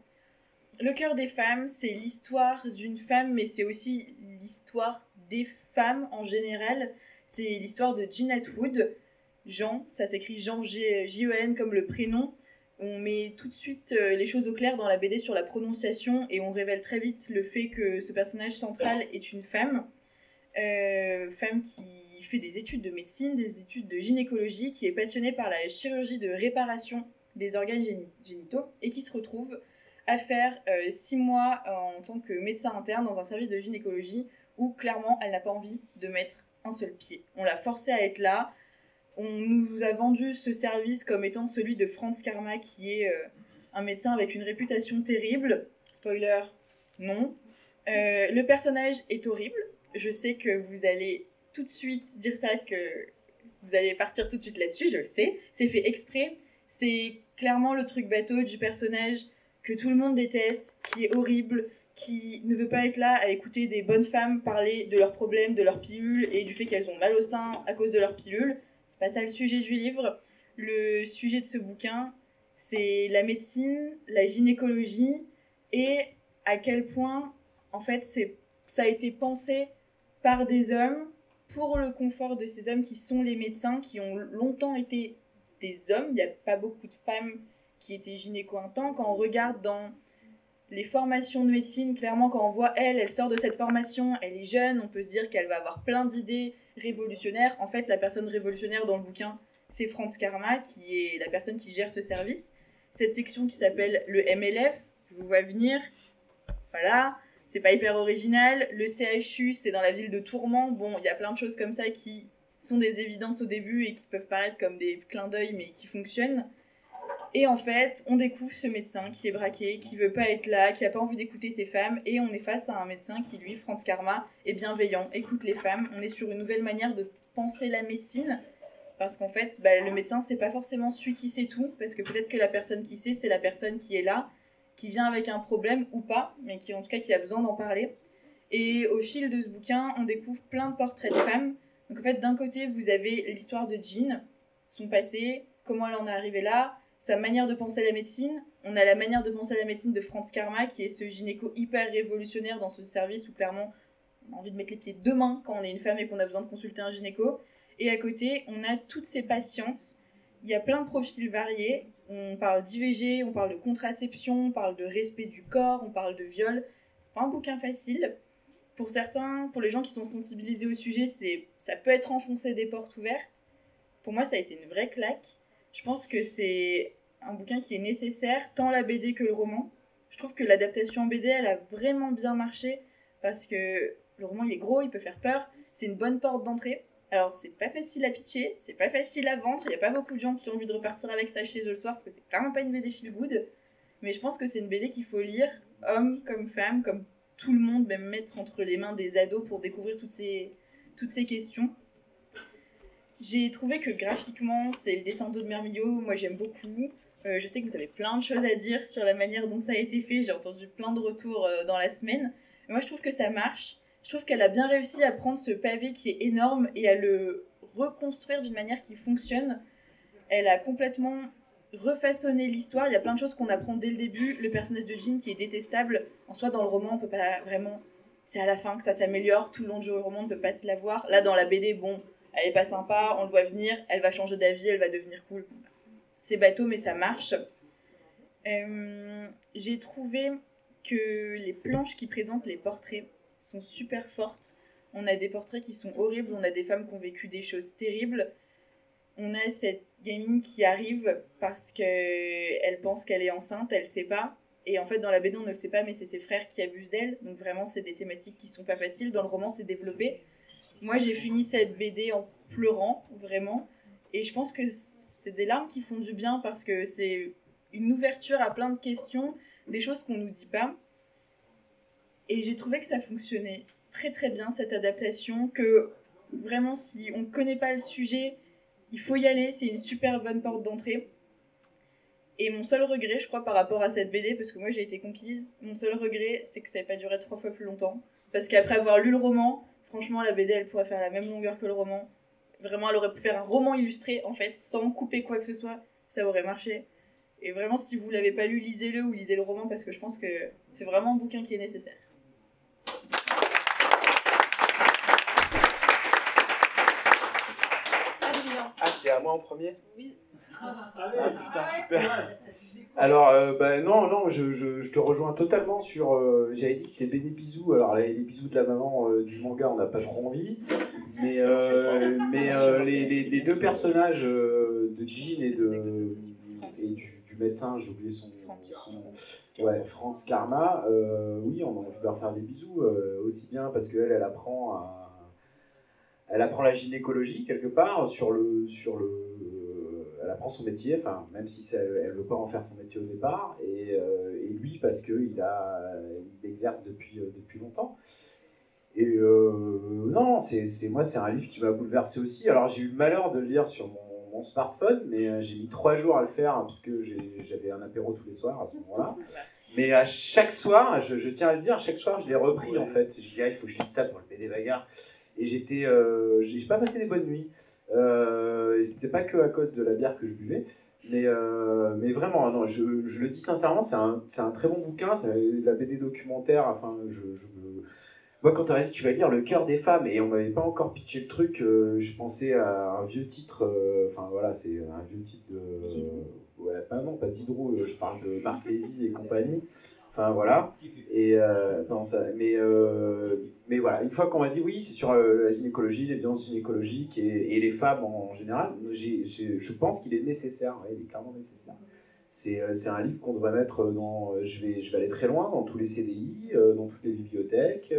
Le cœur des femmes, c'est l'histoire d'une femme, mais c'est aussi l'histoire des femmes en général. C'est l'histoire de Jean Atwood. Jean, ça s'écrit Jean J-E-N comme le prénom. On met tout de suite les choses au clair dans la BD sur la prononciation et on révèle très vite le fait que ce personnage central est une femme. Femme qui fait des études de médecine, des études de gynécologie, qui est passionnée par la chirurgie de réparation des organes génitaux et qui se retrouve à faire 6 mois en tant que médecin interne dans un service de gynécologie où clairement elle n'a pas envie de mettre un seul pied. On l'a forcée à être là. On nous a vendu ce service comme étant celui de Franz Karma, qui est un médecin avec une réputation terrible. Spoiler, non. Le personnage est horrible. Je sais que vous allez tout de suite dire ça, que vous allez partir tout de suite là-dessus, je le sais. C'est fait exprès. C'est clairement le truc bateau du personnage que tout le monde déteste, qui est horrible, qui ne veut pas être là à écouter des bonnes femmes parler de leurs problèmes, de leurs pilules et du fait qu'elles ont mal au sein à cause de leurs pilules. C'est pas ça le sujet du livre. Le sujet de ce bouquin, c'est la médecine, la gynécologie et à quel point, en fait, ça a été pensé par des hommes pour le confort de ces hommes qui sont les médecins, qui ont longtemps été des hommes. Il n'y a pas beaucoup de femmes qui étaient gynéco un temps. Quand on regarde dans les formations de médecine, clairement, quand on voit elle sort de cette formation, elle est jeune, on peut se dire qu'elle va avoir plein d'idées révolutionnaire. En fait, la personne révolutionnaire dans le bouquin, c'est Franz Karma, qui est la personne qui gère ce service. Cette section qui s'appelle le MLF, je vous vois venir, voilà, c'est pas hyper original. Le CHU, c'est dans la ville de Tourment. Bon, il y a plein de choses comme ça qui sont des évidences au début et qui peuvent paraître comme des clins d'œil, mais qui fonctionnent. Et en fait, on découvre ce médecin qui est braqué, qui veut pas être là, qui a pas envie d'écouter ses femmes, et on est face à un médecin qui, lui, Franz Karma, est bienveillant, écoute les femmes. On est sur une nouvelle manière de penser la médecine, parce qu'en fait, le médecin, c'est pas forcément celui qui sait tout, parce que peut-être que la personne qui sait, c'est la personne qui est là, qui vient avec un problème ou pas, mais qui, en tout cas, qui a besoin d'en parler. Et au fil de ce bouquin, on découvre plein de portraits de femmes. Donc en fait, d'un côté, vous avez l'histoire de Jean, son passé, comment elle en est arrivée là, sa manière de penser à la médecine. On a la manière de penser à la médecine de Franz Karma, qui est ce gynéco hyper révolutionnaire dans ce service où clairement on a envie de mettre les pieds demain quand on est une femme et qu'on a besoin de consulter un gynéco. Et à côté, on a toutes ces patientes. Il y a plein de profils variés. On parle d'IVG, on parle de contraception, on parle de respect du corps, on parle de viol. C'est pas un bouquin facile. Pour certains, pour les gens qui sont sensibilisés au sujet, ça peut être enfoncer des portes ouvertes. Pour moi, ça a été une vraie claque. Je pense que c'est un bouquin qui est nécessaire, tant la BD que le roman. Je trouve que l'adaptation en BD, elle a vraiment bien marché, parce que le roman, il est gros, il peut faire peur. C'est une bonne porte d'entrée. Alors, c'est pas facile à pitcher, c'est pas facile à vendre. Il n'y a pas beaucoup de gens qui ont envie de repartir avec ça chez eux le soir, parce que c'est clairement pas une BD feel good. Mais je pense que c'est une BD qu'il faut lire, homme comme femme, comme tout le monde, même mettre entre les mains des ados pour découvrir toutes ces questions. J'ai trouvé que graphiquement, c'est le dessin d'Audemer Millot, moi j'aime beaucoup. Je sais que vous avez plein de choses à dire sur la manière dont ça a été fait, j'ai entendu plein de retours dans la semaine. Mais moi je trouve que ça marche, je trouve qu'elle a bien réussi à prendre ce pavé qui est énorme et à le reconstruire d'une manière qui fonctionne. Elle a complètement refaçonné l'histoire, il y a plein de choses qu'on apprend dès le début. Le personnage de Jean qui est détestable, en soi dans le roman on peut pas vraiment... C'est à la fin que ça s'améliore, tout le long du roman on ne peut pas se la voir. Là dans la BD, bon... Elle est pas sympa, on le voit venir, elle va changer d'avis, elle va devenir cool. C'est bateau, mais ça marche. J'ai trouvé que les planches qui présentent les portraits sont super fortes. On a des portraits qui sont horribles, on a des femmes qui ont vécu des choses terribles. On a cette gamine qui arrive parce qu'elle pense qu'elle est enceinte, elle sait pas. Et en fait, dans la BD, on ne le sait pas, mais c'est ses frères qui abusent d'elle. Donc vraiment, c'est des thématiques qui sont pas faciles. Dans le roman, c'est développé. Moi, j'ai fini cette BD en pleurant, vraiment. Et je pense que c'est des larmes qui font du bien parce que c'est une ouverture à plein de questions, des choses qu'on ne nous dit pas. Et j'ai trouvé que ça fonctionnait très très bien, cette adaptation, que vraiment, si on ne connaît pas le sujet, il faut y aller, c'est une super bonne porte d'entrée. Et mon seul regret, je crois, par rapport à cette BD, parce que moi, j'ai été conquise, mon seul regret, c'est que ça n'ait pas duré 3 fois plus longtemps. Parce qu'après avoir lu le roman... Franchement, la BD, elle pourrait faire la même longueur que le roman. Vraiment, elle aurait pu faire un roman illustré, en fait, sans couper quoi que ce soit. Ça aurait marché. Et vraiment, si vous ne l'avez pas lu, lisez-le ou lisez le roman, parce que je pense que c'est vraiment un bouquin qui est nécessaire. Adrien. C'est à moi en premier ? Oui. Ah putain, super. Alors, non, je te rejoins totalement sur... j'avais dit que c'était BD bisous. Alors, les bisous de la maman du manga, on n'a pas trop envie. Mais les deux personnages de Jin et du médecin, j'ai oublié son ouais, France Karma, oui, on peut leur faire des bisous. Aussi bien parce qu'elle apprend à... Elle apprend la gynécologie quelque part elle apprend son métier, enfin même si elle veut pas en faire son métier au départ, et lui parce que il exerce depuis longtemps. Et non, c'est un livre qui m'a bouleversé aussi. Alors j'ai eu le malheur de le lire sur mon smartphone, mais j'ai mis 3 jours à le faire parce que j'avais un apéro tous les soirs à ce moment-là. Mais à chaque soir, je tiens à le dire, chaque soir je l'ai repris en fait. Je disais il faut que je lise ça pour le BD bagarre. Et j'ai pas passé des bonnes nuits. Et c'était pas que à cause de la bière que je buvais, mais vraiment, non, je le dis sincèrement, c'est un très bon bouquin, c'est la BD documentaire. Enfin, moi, quand on m'a dit tu vas lire Le cœur des femmes et on m'avait pas encore pitché le truc, je pensais à un vieux titre. Enfin voilà, c'est un vieux titre de. Ouais, pas Diderot. Je parle de Marc Lévy et compagnie. Enfin voilà, et mais voilà, une fois qu'on m'a dit oui, c'est sur la gynécologie, les violences gynécologiques et les femmes en général, je pense qu'il est nécessaire, ouais, il est clairement nécessaire. C'est un livre qu'on devrait mettre dans, je vais aller très loin, dans tous les CDI, dans toutes les bibliothèques,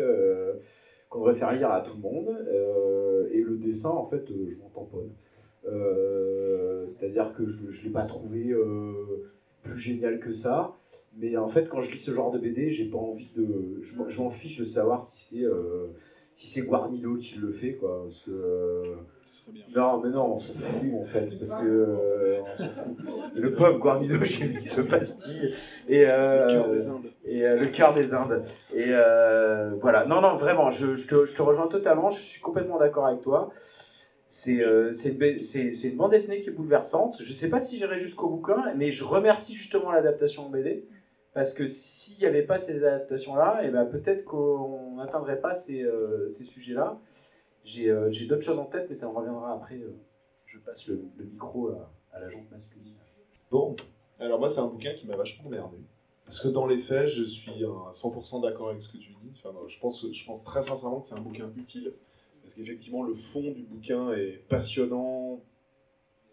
qu'on devrait faire lire à tout le monde, et le dessin en fait, je m'en tamponne. C'est-à-dire que je l'ai pas trouvé plus génial que ça. Mais en fait, quand je lis ce genre de BD, j'ai pas envie de. Je m'en fiche de savoir si c'est Guarnido qui le fait, quoi. Parce que. Bien. Non, mais non, on s'en fout en fait, parce que. On s'en fout. Le pauvre Guarnido, j'ai mis deux pastilles. Et, le cœur des Indes. Et le cœur des Indes. Et voilà. Non, vraiment, je te rejoins totalement. Je suis complètement d'accord avec toi. C'est une bande dessinée qui est bouleversante. Je sais pas si j'irai jusqu'au bouquin, mais je remercie justement l'adaptation en BD. Parce que s'il n'y avait pas ces adaptations-là, eh ben peut-être qu'on n'atteindrait pas ces sujets-là. J'ai d'autres choses en tête, mais ça me reviendra après. Je passe le micro à la jante masculine. Bon, alors moi, c'est un bouquin qui m'a vachement merdé. Parce que dans les faits, je suis à 100% d'accord avec ce que tu dis. Enfin, je pense très sincèrement que c'est un bouquin utile. Parce qu'effectivement, le fond du bouquin est passionnant,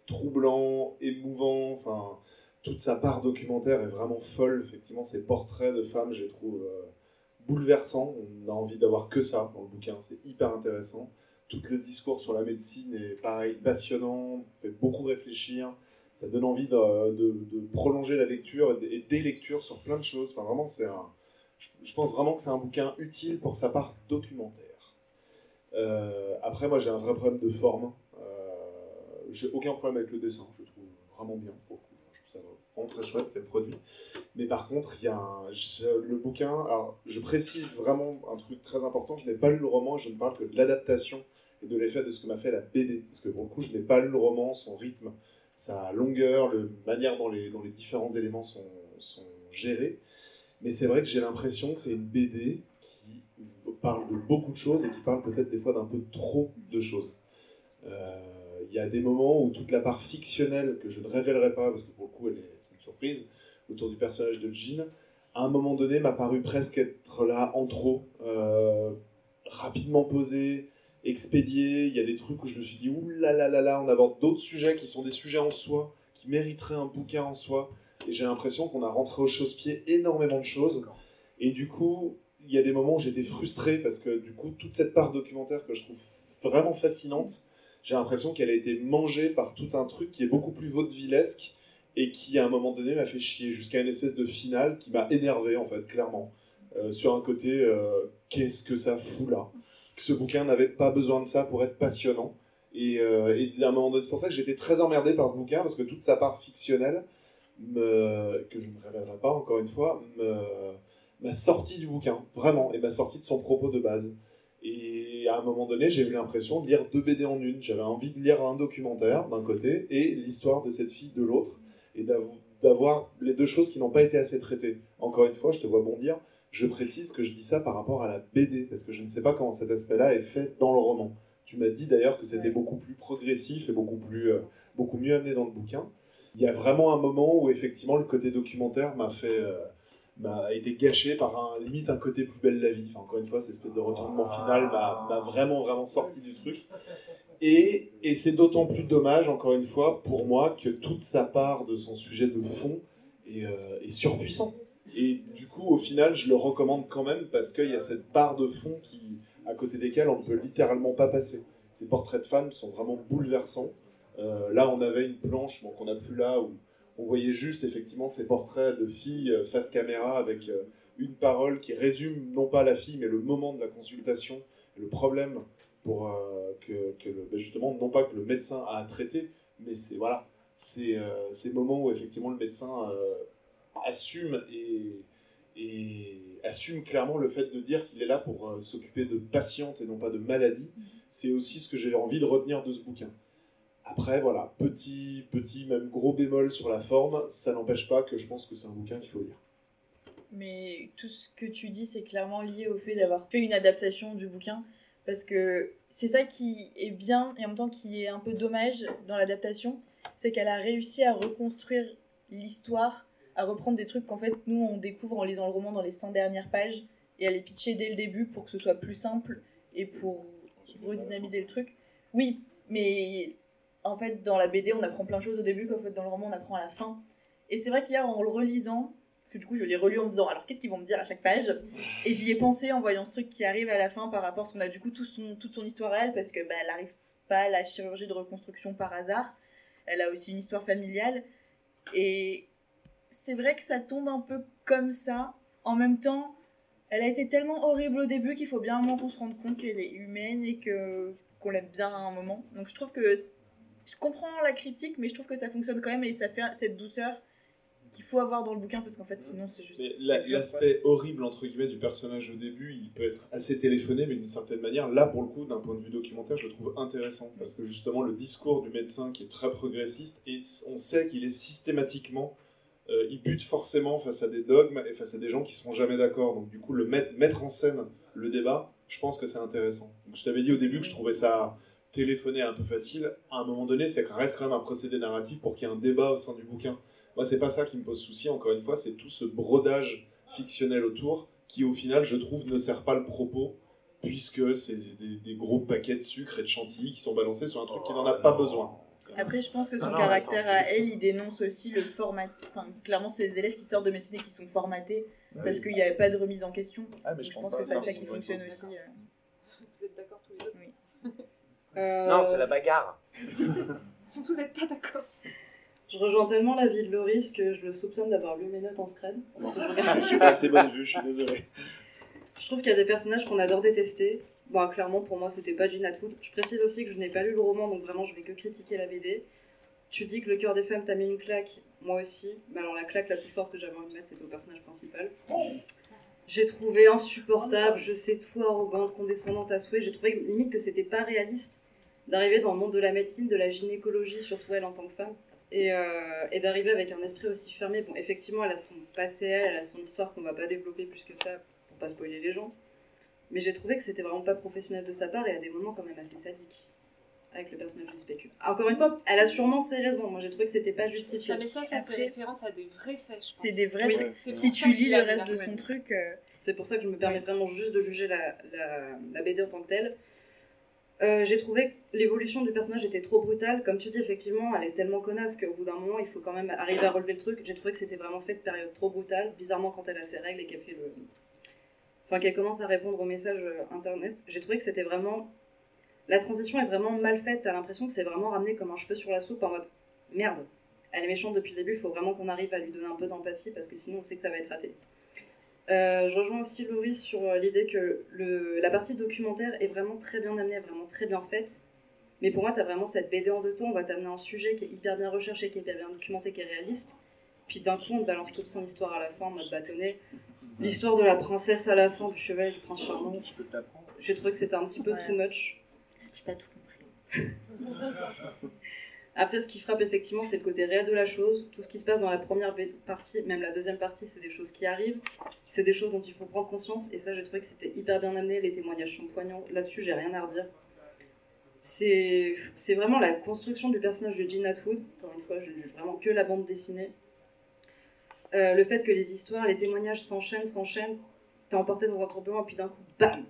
troublant, émouvant. Enfin, toute sa part documentaire est vraiment folle, effectivement, ces portraits de femmes, je les trouve bouleversants, on n'a envie d'avoir que ça dans le bouquin, c'est hyper intéressant. Tout le discours sur la médecine est pareil, passionnant, fait beaucoup réfléchir, ça donne envie de prolonger la lecture et des lectures sur plein de choses. Enfin, vraiment, je pense vraiment que c'est un bouquin utile pour sa part documentaire. Après, moi j'ai un vrai problème de forme, j'ai aucun problème avec le dessin, je le trouve vraiment bien pour le coup. Ça va vraiment très chouette, c'est le produit. Mais par contre, il y a le bouquin. Alors, je précise vraiment un truc très important, je n'ai pas lu le roman, je ne parle que de l'adaptation et de l'effet de ce que m'a fait la BD. Parce que pour le coup, je n'ai pas lu le roman, son rythme, sa longueur, la manière dont les différents éléments sont gérés. Mais c'est vrai que j'ai l'impression que c'est une BD qui parle de beaucoup de choses et qui parle peut-être des fois d'un peu trop de choses. Il y a des moments où toute la part fictionnelle, que je ne révélerai pas, parce que pour le coup, c'est une surprise, autour du personnage de Jin, à un moment donné, m'a paru presque être là en trop, rapidement posé, expédié. Il y a des trucs où je me suis dit, ouh là, on aborde d'autres sujets qui sont des sujets en soi, qui mériteraient un bouquin en soi. Et j'ai l'impression qu'on a rentré au chausse-pied énormément de choses. Et du coup, il y a des moments où j'étais frustré, parce que du coup, toute cette part documentaire que je trouve vraiment fascinante, j'ai l'impression qu'elle a été mangée par tout un truc qui est beaucoup plus vaudevillesque et qui, à un moment donné, m'a fait chier jusqu'à une espèce de finale qui m'a énervé, en fait, clairement. Sur un côté, qu'est-ce que ça fout là ? Ce bouquin n'avait pas besoin de ça pour être passionnant. Et à un moment donné, c'est pour ça que j'étais très emmerdé par ce bouquin, parce que toute sa part fictionnelle, que je ne révélerai pas encore une fois, m'a sorti du bouquin, vraiment, et m'a sorti de son propos de base. Et à un moment donné, j'ai eu l'impression de lire 2 BD en une. J'avais envie de lire un documentaire d'un côté et l'histoire de cette fille de l'autre, et d'avoir les deux choses qui n'ont pas été assez traitées. Encore une fois, je te vois bondir, je précise que je dis ça par rapport à la BD, parce que je ne sais pas comment cet aspect-là est fait dans le roman. Tu m'as dit d'ailleurs que c'était beaucoup plus progressif et beaucoup plus beaucoup mieux amené dans le bouquin. Il y a vraiment un moment où effectivement le côté documentaire m'a été gâché par limite un côté Plus belle la vie. Enfin, encore une fois, cette espèce de retournement final m'a vraiment sorti du truc. Et c'est d'autant plus dommage, encore une fois, pour moi, que toute sa part de son sujet de fond est surpuissante. Et du coup, au final, je le recommande quand même parce qu'il y a cette part de fond qui, à côté desquelles on ne peut littéralement pas passer. Ces portraits de femmes sont vraiment bouleversants. Là, on avait une planche qu'on n'a plus là, où on voyait juste effectivement ces portraits de filles face caméra avec une parole qui résume non pas la fille, mais le moment de la consultation, le problème pour justement non pas que le médecin a à traiter, mais c'est voilà, ces moments où effectivement le médecin assume et assume clairement le fait de dire qu'il est là pour s'occuper de patientes et non pas de maladies. C'est aussi ce que j'ai envie de retenir de ce bouquin. Après, voilà, petit, même gros bémol sur la forme, ça n'empêche pas que je pense que c'est un bouquin qu'il faut lire. Mais tout ce que tu dis, c'est clairement lié au fait d'avoir fait une adaptation du bouquin, parce que c'est ça qui est bien, et en même temps qui est un peu dommage dans l'adaptation, c'est qu'elle a réussi à reconstruire l'histoire, à reprendre des trucs qu'en fait, nous, on découvre en lisant le roman dans les 100 dernières pages, et à les pitcher dès le début pour que ce soit plus simple, et pour redynamiser le truc. Oui, mais... En fait, dans la BD, on apprend plein de choses au début, qu'en fait, dans le roman, on apprend à la fin. Et c'est vrai qu'hier, en le relisant, parce que du coup, je l'ai relu en me disant, alors qu'est-ce qu'ils vont me dire à chaque page ? Et j'y ai pensé en voyant ce truc qui arrive à la fin par rapport à ce qu'on a du coup toute son histoire à elle, parce qu'elle n'arrive pas à la chirurgie de reconstruction par hasard. Elle a aussi une histoire familiale. Et c'est vrai que ça tombe un peu comme ça. En même temps, elle a été tellement horrible au début qu'il faut bien un moment qu'on se rende compte qu'elle est humaine et qu'on l'aime bien à un moment. Donc je trouve que... Je comprends la critique, mais je trouve que ça fonctionne quand même et ça fait cette douceur qu'il faut avoir dans le bouquin parce qu'en fait, sinon, c'est juste... L'aspect horrible, entre guillemets, du personnage au début, il peut être assez téléphoné, mais d'une certaine manière, là, pour le coup, d'un point de vue documentaire, je le trouve intéressant parce que justement, le discours du médecin qui est très progressiste, et on sait qu'il est systématiquement... il bute forcément face à des dogmes et face à des gens qui ne seront jamais d'accord. Donc du coup, mettre en scène le débat, je pense que c'est intéressant. Donc, je t'avais dit au début que je trouvais ça... téléphoner un peu facile, à un moment donné, c'est que reste quand même un procédé narratif pour qu'il y ait un débat au sein du bouquin. Moi, c'est pas ça qui me pose souci, encore une fois, c'est tout ce brodage fictionnel autour qui, au final, je trouve, ne sert pas le propos, puisque c'est des gros paquets de sucre et de chantilly qui sont balancés sur un truc qui n'en a pas besoin. Après, je pense que son caractère à elle, il dénonce aussi le format... Enfin, clairement, c'est les élèves qui sortent de médecine et qui sont formatés, parce qu'il n'y avait pas de remise en question. Ah, mais je pense que c'est ça qui fonctionne aussi. Vous êtes d'accord tous les deux ? Oui. Non, c'est la bagarre. Si vous n'êtes pas d'accord. Je rejoins tellement la vie de Loris que je le soupçonne d'avoir lu mes notes en scred. Je n'ai pas assez bonne vue, je suis désolée. Je trouve qu'il y a des personnages qu'on adore détester. Bah, clairement, pour moi, c'était pas Jean Atwood. Je précise aussi que je n'ai pas lu le roman, donc vraiment, je vais que critiquer la BD. Tu dis que le cœur des femmes t'a mis une claque. Moi aussi. Bah, alors, la claque la plus forte que j'avais envie de mettre, c'était au personnage principal. J'ai trouvé insupportable, je sais tout, arrogante, condescendante à souhait. J'ai trouvé limite que c'était pas réaliste d'arriver dans le monde de la médecine, de la gynécologie, surtout elle en tant que femme, et d'arriver avec un esprit aussi fermé. Bon, effectivement, elle a son passé, elle a son histoire qu'on va pas développer plus que ça pour pas spoiler les gens. Mais j'ai trouvé que c'était vraiment pas professionnel de sa part et à des moments quand même assez sadiques avec le personnage du spécule. Encore une fois, elle a sûrement ses raisons. Moi, j'ai trouvé que c'était pas justifié. Non, mais ça après, fait référence à des vrais faits, je pense. C'est des vrais trucs. Oui. Si tu lis le reste de son truc... C'est pour ça que je me permets vraiment juste de juger la BD en tant que telle. J'ai trouvé que l'évolution du personnage était trop brutale. Comme tu dis, effectivement, elle est tellement connasse qu'au bout d'un moment, il faut quand même arriver à relever le truc. J'ai trouvé que c'était vraiment fait de période trop brutale. Bizarrement, quand elle a ses règles et qu'elle fait le... Enfin, qu'elle commence à répondre aux messages internet. J'ai trouvé que c'était vraiment... La transition est vraiment mal faite, t'as l'impression que c'est vraiment ramené comme un cheveu sur la soupe en mode « Merde, elle est méchante depuis le début, il faut vraiment qu'on arrive à lui donner un peu d'empathie parce que sinon on sait que ça va être raté. » Je rejoins aussi Laurie sur l'idée que la partie documentaire est vraiment très bien amenée, vraiment très bien faite. Mais pour moi, t'as vraiment cette BD en deux temps, on va t'amener un sujet qui est hyper bien recherché, qui est hyper bien documenté, qui est réaliste. Puis d'un coup, on te balance toute son histoire à la fin en mode bâtonnet. L'histoire de la princesse à la fin, du chevalier, du prince charmant. J'ai trouvé que c'était un petit peu too much. J'ai pas tout compris. Après, ce qui frappe effectivement, c'est le côté réel de la chose. Tout ce qui se passe dans la première partie, même la deuxième partie, c'est des choses qui arrivent. C'est des choses dont il faut prendre conscience. Et ça, j'ai trouvé que c'était hyper bien amené. Les témoignages sont poignants. Là-dessus, j'ai rien à redire. C'est vraiment la construction du personnage de Gene Atwood. Encore une fois, je ne juge vraiment que la bande dessinée. Le fait que les histoires, les témoignages s'enchaînent, t'es emporté dans un tourbillon, et puis d'un coup, bam!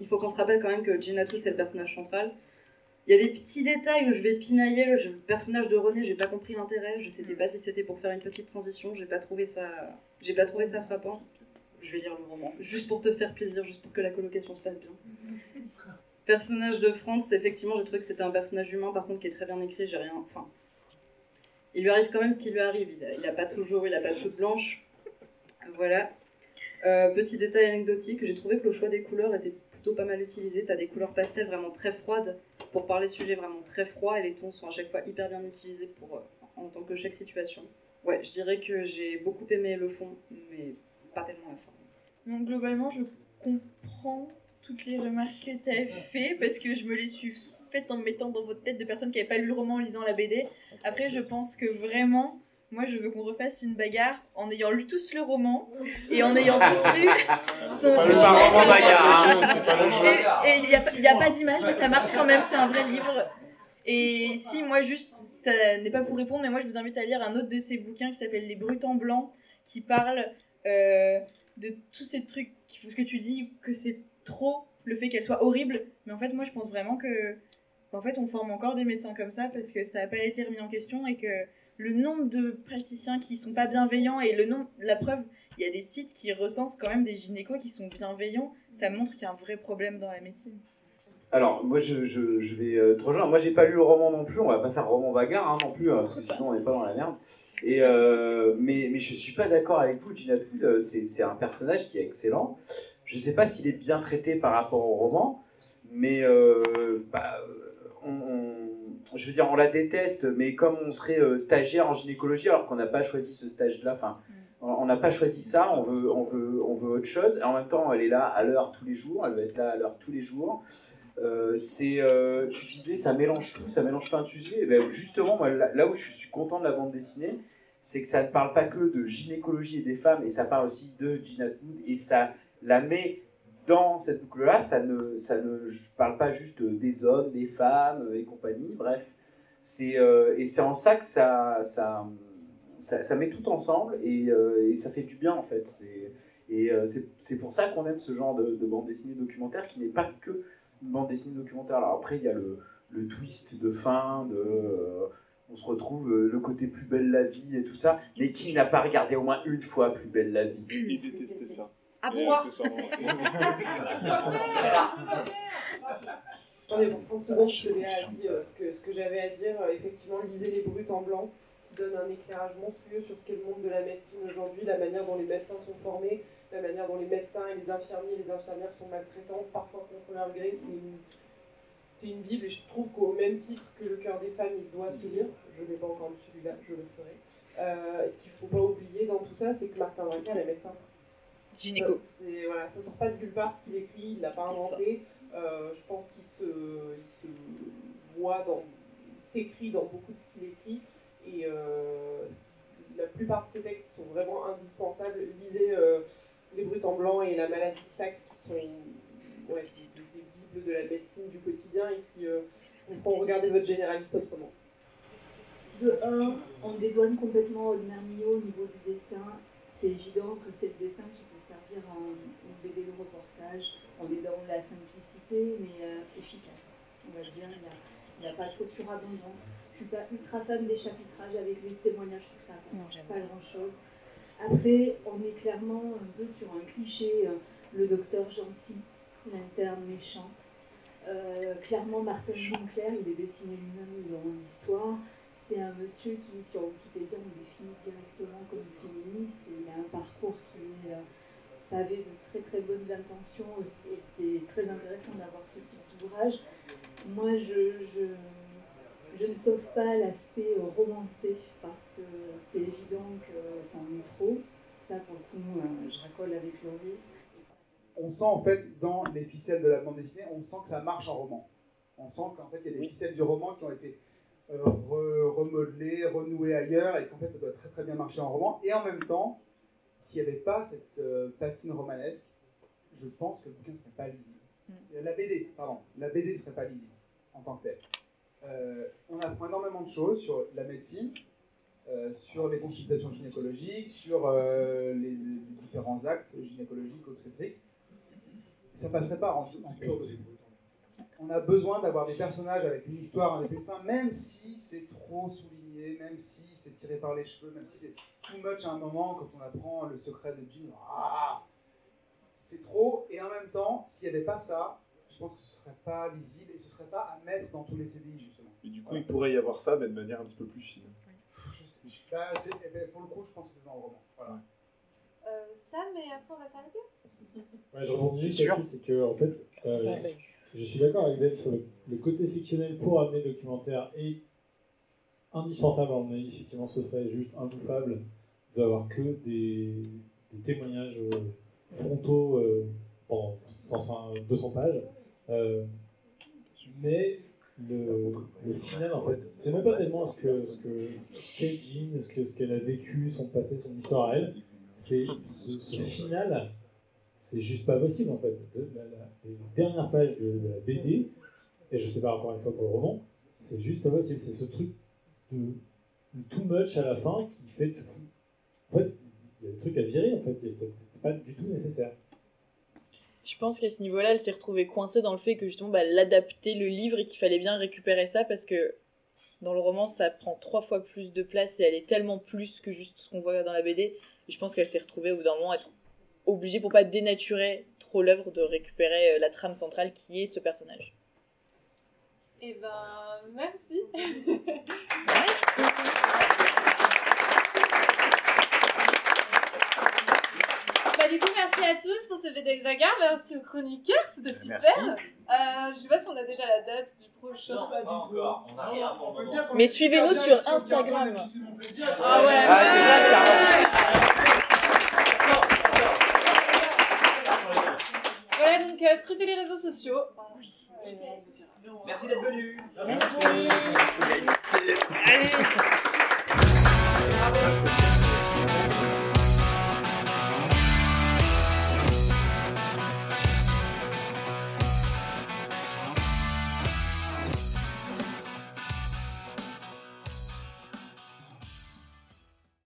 Il faut qu'on se rappelle quand même que Gene Atwood, c'est le personnage central. Il y a des petits détails où je vais pinailler. Le personnage de René, j'ai pas compris l'intérêt. Je sais pas si c'était pour faire une petite transition. J'ai pas trouvé ça frappant. Je vais lire le roman, juste pour te faire plaisir, juste pour que la colocation se passe bien. Personnage de France, effectivement, j'ai trouvé que c'était un personnage humain, par contre, qui est très bien écrit. J'ai rien. Enfin, il lui arrive quand même ce qui lui arrive. Il a pas toute blanche. Voilà. Petit détail anecdotique, j'ai trouvé que le choix des couleurs était plutôt pas mal utilisé. T'as des couleurs pastel vraiment très froides pour parler de sujets vraiment très froids, et les tons sont à chaque fois hyper bien utilisés pour en tant que chaque situation. Ouais, je dirais que j'ai beaucoup aimé le fond, mais pas tellement la forme. Donc globalement, je comprends toutes les remarques que tu as faites parce que je me les suis faites en me mettant dans votre tête de personnes qui n'avaient pas lu le roman en lisant la BD. Après, je pense que vraiment, moi, je veux qu'on refasse une bagarre en ayant lu tous le roman et en ayant tous lu son roman. Et il n'y a pas d'image, mais ça marche quand même, c'est un vrai livre. Et si, moi, juste, ça n'est pas pour répondre, mais moi, je vous invite à lire un autre de ces bouquins qui s'appelle Les Brutes en Blanc, qui parle de tous ces trucs, ce que tu dis, que c'est trop le fait qu'elle soit horrible, mais en fait moi je pense vraiment que on forme encore des médecins comme ça parce que ça n'a pas été remis en question, et que le nombre de praticiens qui sont pas bienveillants, et le nombre, la preuve, il y a des sites qui recensent quand même des gynécos qui sont bienveillants, ça montre qu'il y a un vrai problème dans la médecine. Alors moi je vais te rejoindre, moi j'ai pas lu le roman non plus, on va pas faire roman bagarre non plus, parce que sinon on n'est pas dans la merde. Et mais je suis pas d'accord avec vous, Gene Atwood, c'est un personnage qui est excellent. Je sais pas s'il est bien traité par rapport au roman, mais je veux dire, on la déteste, mais comme on serait stagiaire en gynécologie, alors qu'on n'a pas choisi ce stage-là, enfin, on n'a pas choisi ça, on veut autre chose. Et en même temps, elle est là à l'heure tous les jours, elle va être là à l'heure tous les jours. Tu disais, ça mélange tout, ça mélange plein de sujets. Ben justement, moi, là où je suis content de la bande dessinée, c'est que ça ne parle pas que de gynécologie et des femmes, et ça parle aussi de Gene Atwood, et ça la met dans cette boucle-là. Ça ne parle pas juste des hommes, des femmes et compagnie, bref. Et c'est en ça que ça met tout ensemble, et ça fait du bien, en fait. C'est pour ça qu'on aime ce genre de bande dessinée documentaire, qui n'est pas que une bande dessinée documentaire. Alors après, il y a le twist de fin, on se retrouve le côté Plus belle la vie et tout ça, mais qui n'a pas regardé au moins une fois Plus belle la vie? Il détestait ça. Ah bon? Attendez, pour 30 secondes, je tenais à dire ce que j'avais à dire. Effectivement, lisez Les Brutes en Blanc, qui donne un éclairage monstrueux sur ce qu'est le monde de la médecine aujourd'hui, la manière dont les médecins sont formés, la manière dont les médecins et les infirmières sont maltraitants, parfois contre leur gré. C'est une Bible, et je trouve qu'au même titre que Le cœur des femmes, il doit se lire. Je n'ai pas encore lu celui-là, je le ferai. Ce qu'il ne faut pas oublier dans tout ça, c'est que Martin Winckler est médecin. Gynéco. Ça sort pas de nulle part, ce qu'il écrit, il l'a pas inventé. Je pense qu'il se voit s'écrit dans beaucoup de ce qu'il écrit, et la plupart de ses textes sont vraiment indispensables. Lisez Les Brutes en Blanc et La maladie de Saxe, qui sont des bibles de la médecine du quotidien, et qui vous font regarder votre généraliste autrement. De un, on dédouane complètement Rodolphe Mio au niveau du dessin. C'est évident que c'est le dessin qui peut servir en BD de reportage. On est dans la simplicité, mais efficace. On va dire, il n'y a pas trop de surabondance. Je ne suis pas ultra fan des chapitrages avec les témoignages, je trouve ça pas grand-chose. Après, on est clairement un peu sur un cliché, le docteur gentil, l'interne méchante. Clairement, Martin Winckler, il est dessiné lui-même dans l'histoire. C'est un monsieur qui, sur Wikipédia, on le définit directement comme féministe, et il a un parcours qui est pavé de très très bonnes intentions, et c'est très intéressant d'avoir ce type d'ouvrage. Moi, je ne sauve pas l'aspect romancé, parce que c'est évident que c'en est trop. Ça, pour le coup, je racole avec Loris. On sent, en fait, dans les ficelles de la bande dessinée, on sent que ça marche en roman. On sent qu'en fait, il y a des ficelles du roman qui ont été remodelé, renoué ailleurs, et qu'en fait ça doit très très bien marcher en roman. Et en même temps, s'il n'y avait pas cette patine romanesque, je pense que le bouquin ne serait pas lisible. La BD ne serait pas lisible. en tant que tel. On apprend énormément de choses sur la médecine, sur les consultations gynécologiques, sur les différents actes gynécologiques, obstétriques. Ça passerait pas en pur dossier. On a besoin d'avoir des personnages avec une histoire, un début, une fin, même si c'est trop souligné, même si c'est tiré par les cheveux, même si c'est too much à un moment, quand on apprend le secret de Jean, c'est trop, et en même temps, s'il n'y avait pas ça, je pense que ce ne serait pas visible, et ce ne serait pas à mettre dans tous les CDI, justement. Et du coup, voilà. Il pourrait y avoir ça, mais de manière un petit peu plus fine. Je sais, pour le coup, je pense que c'est dans le roman. Voilà. Ça, mais après, on va s'arrêter. Ouais, je rebondis sur c'est que, en fait, je suis d'accord avec Zed sur le côté fictionnel pour amener le documentaire est indispensable à mon avis. Effectivement, ce serait juste imbouffable d'avoir que des témoignages frontaux en 200 pages. Mais le final, en fait, c'est même pas tellement ce qu'elle a vécu, son passé, son histoire à elle. C'est ce final. C'est juste pas possible, en fait. Les dernières pages de la BD, et je sais pas encore une fois pour le roman, c'est juste pas possible. C'est ce truc de too much à la fin qui fait... En fait, il y a des trucs à virer, en fait. C'est pas du tout nécessaire. Je pense qu'à ce niveau-là, elle s'est retrouvée coincée dans le fait que, justement, elle adaptait le livre et qu'il fallait bien récupérer ça, parce que dans le roman, ça prend 3 fois plus de place et elle est tellement plus que juste ce qu'on voit dans la BD. Et je pense qu'elle s'est retrouvée, au bout d'un moment, être obligé, pour pas dénaturer trop l'œuvre, de récupérer la trame centrale qui est ce personnage. Eh ben, merci. Du coup, merci à tous pour ce BD Dagar, merci aux chroniqueurs, c'était super. Je sais pas si on a déjà la date du prochain. Non, pas encore, on n'a rien pour le moment. Mais suivez-nous sur Instagram. C'est bien ça. Donc, scrutez les réseaux sociaux. Merci d'être venu. Merci.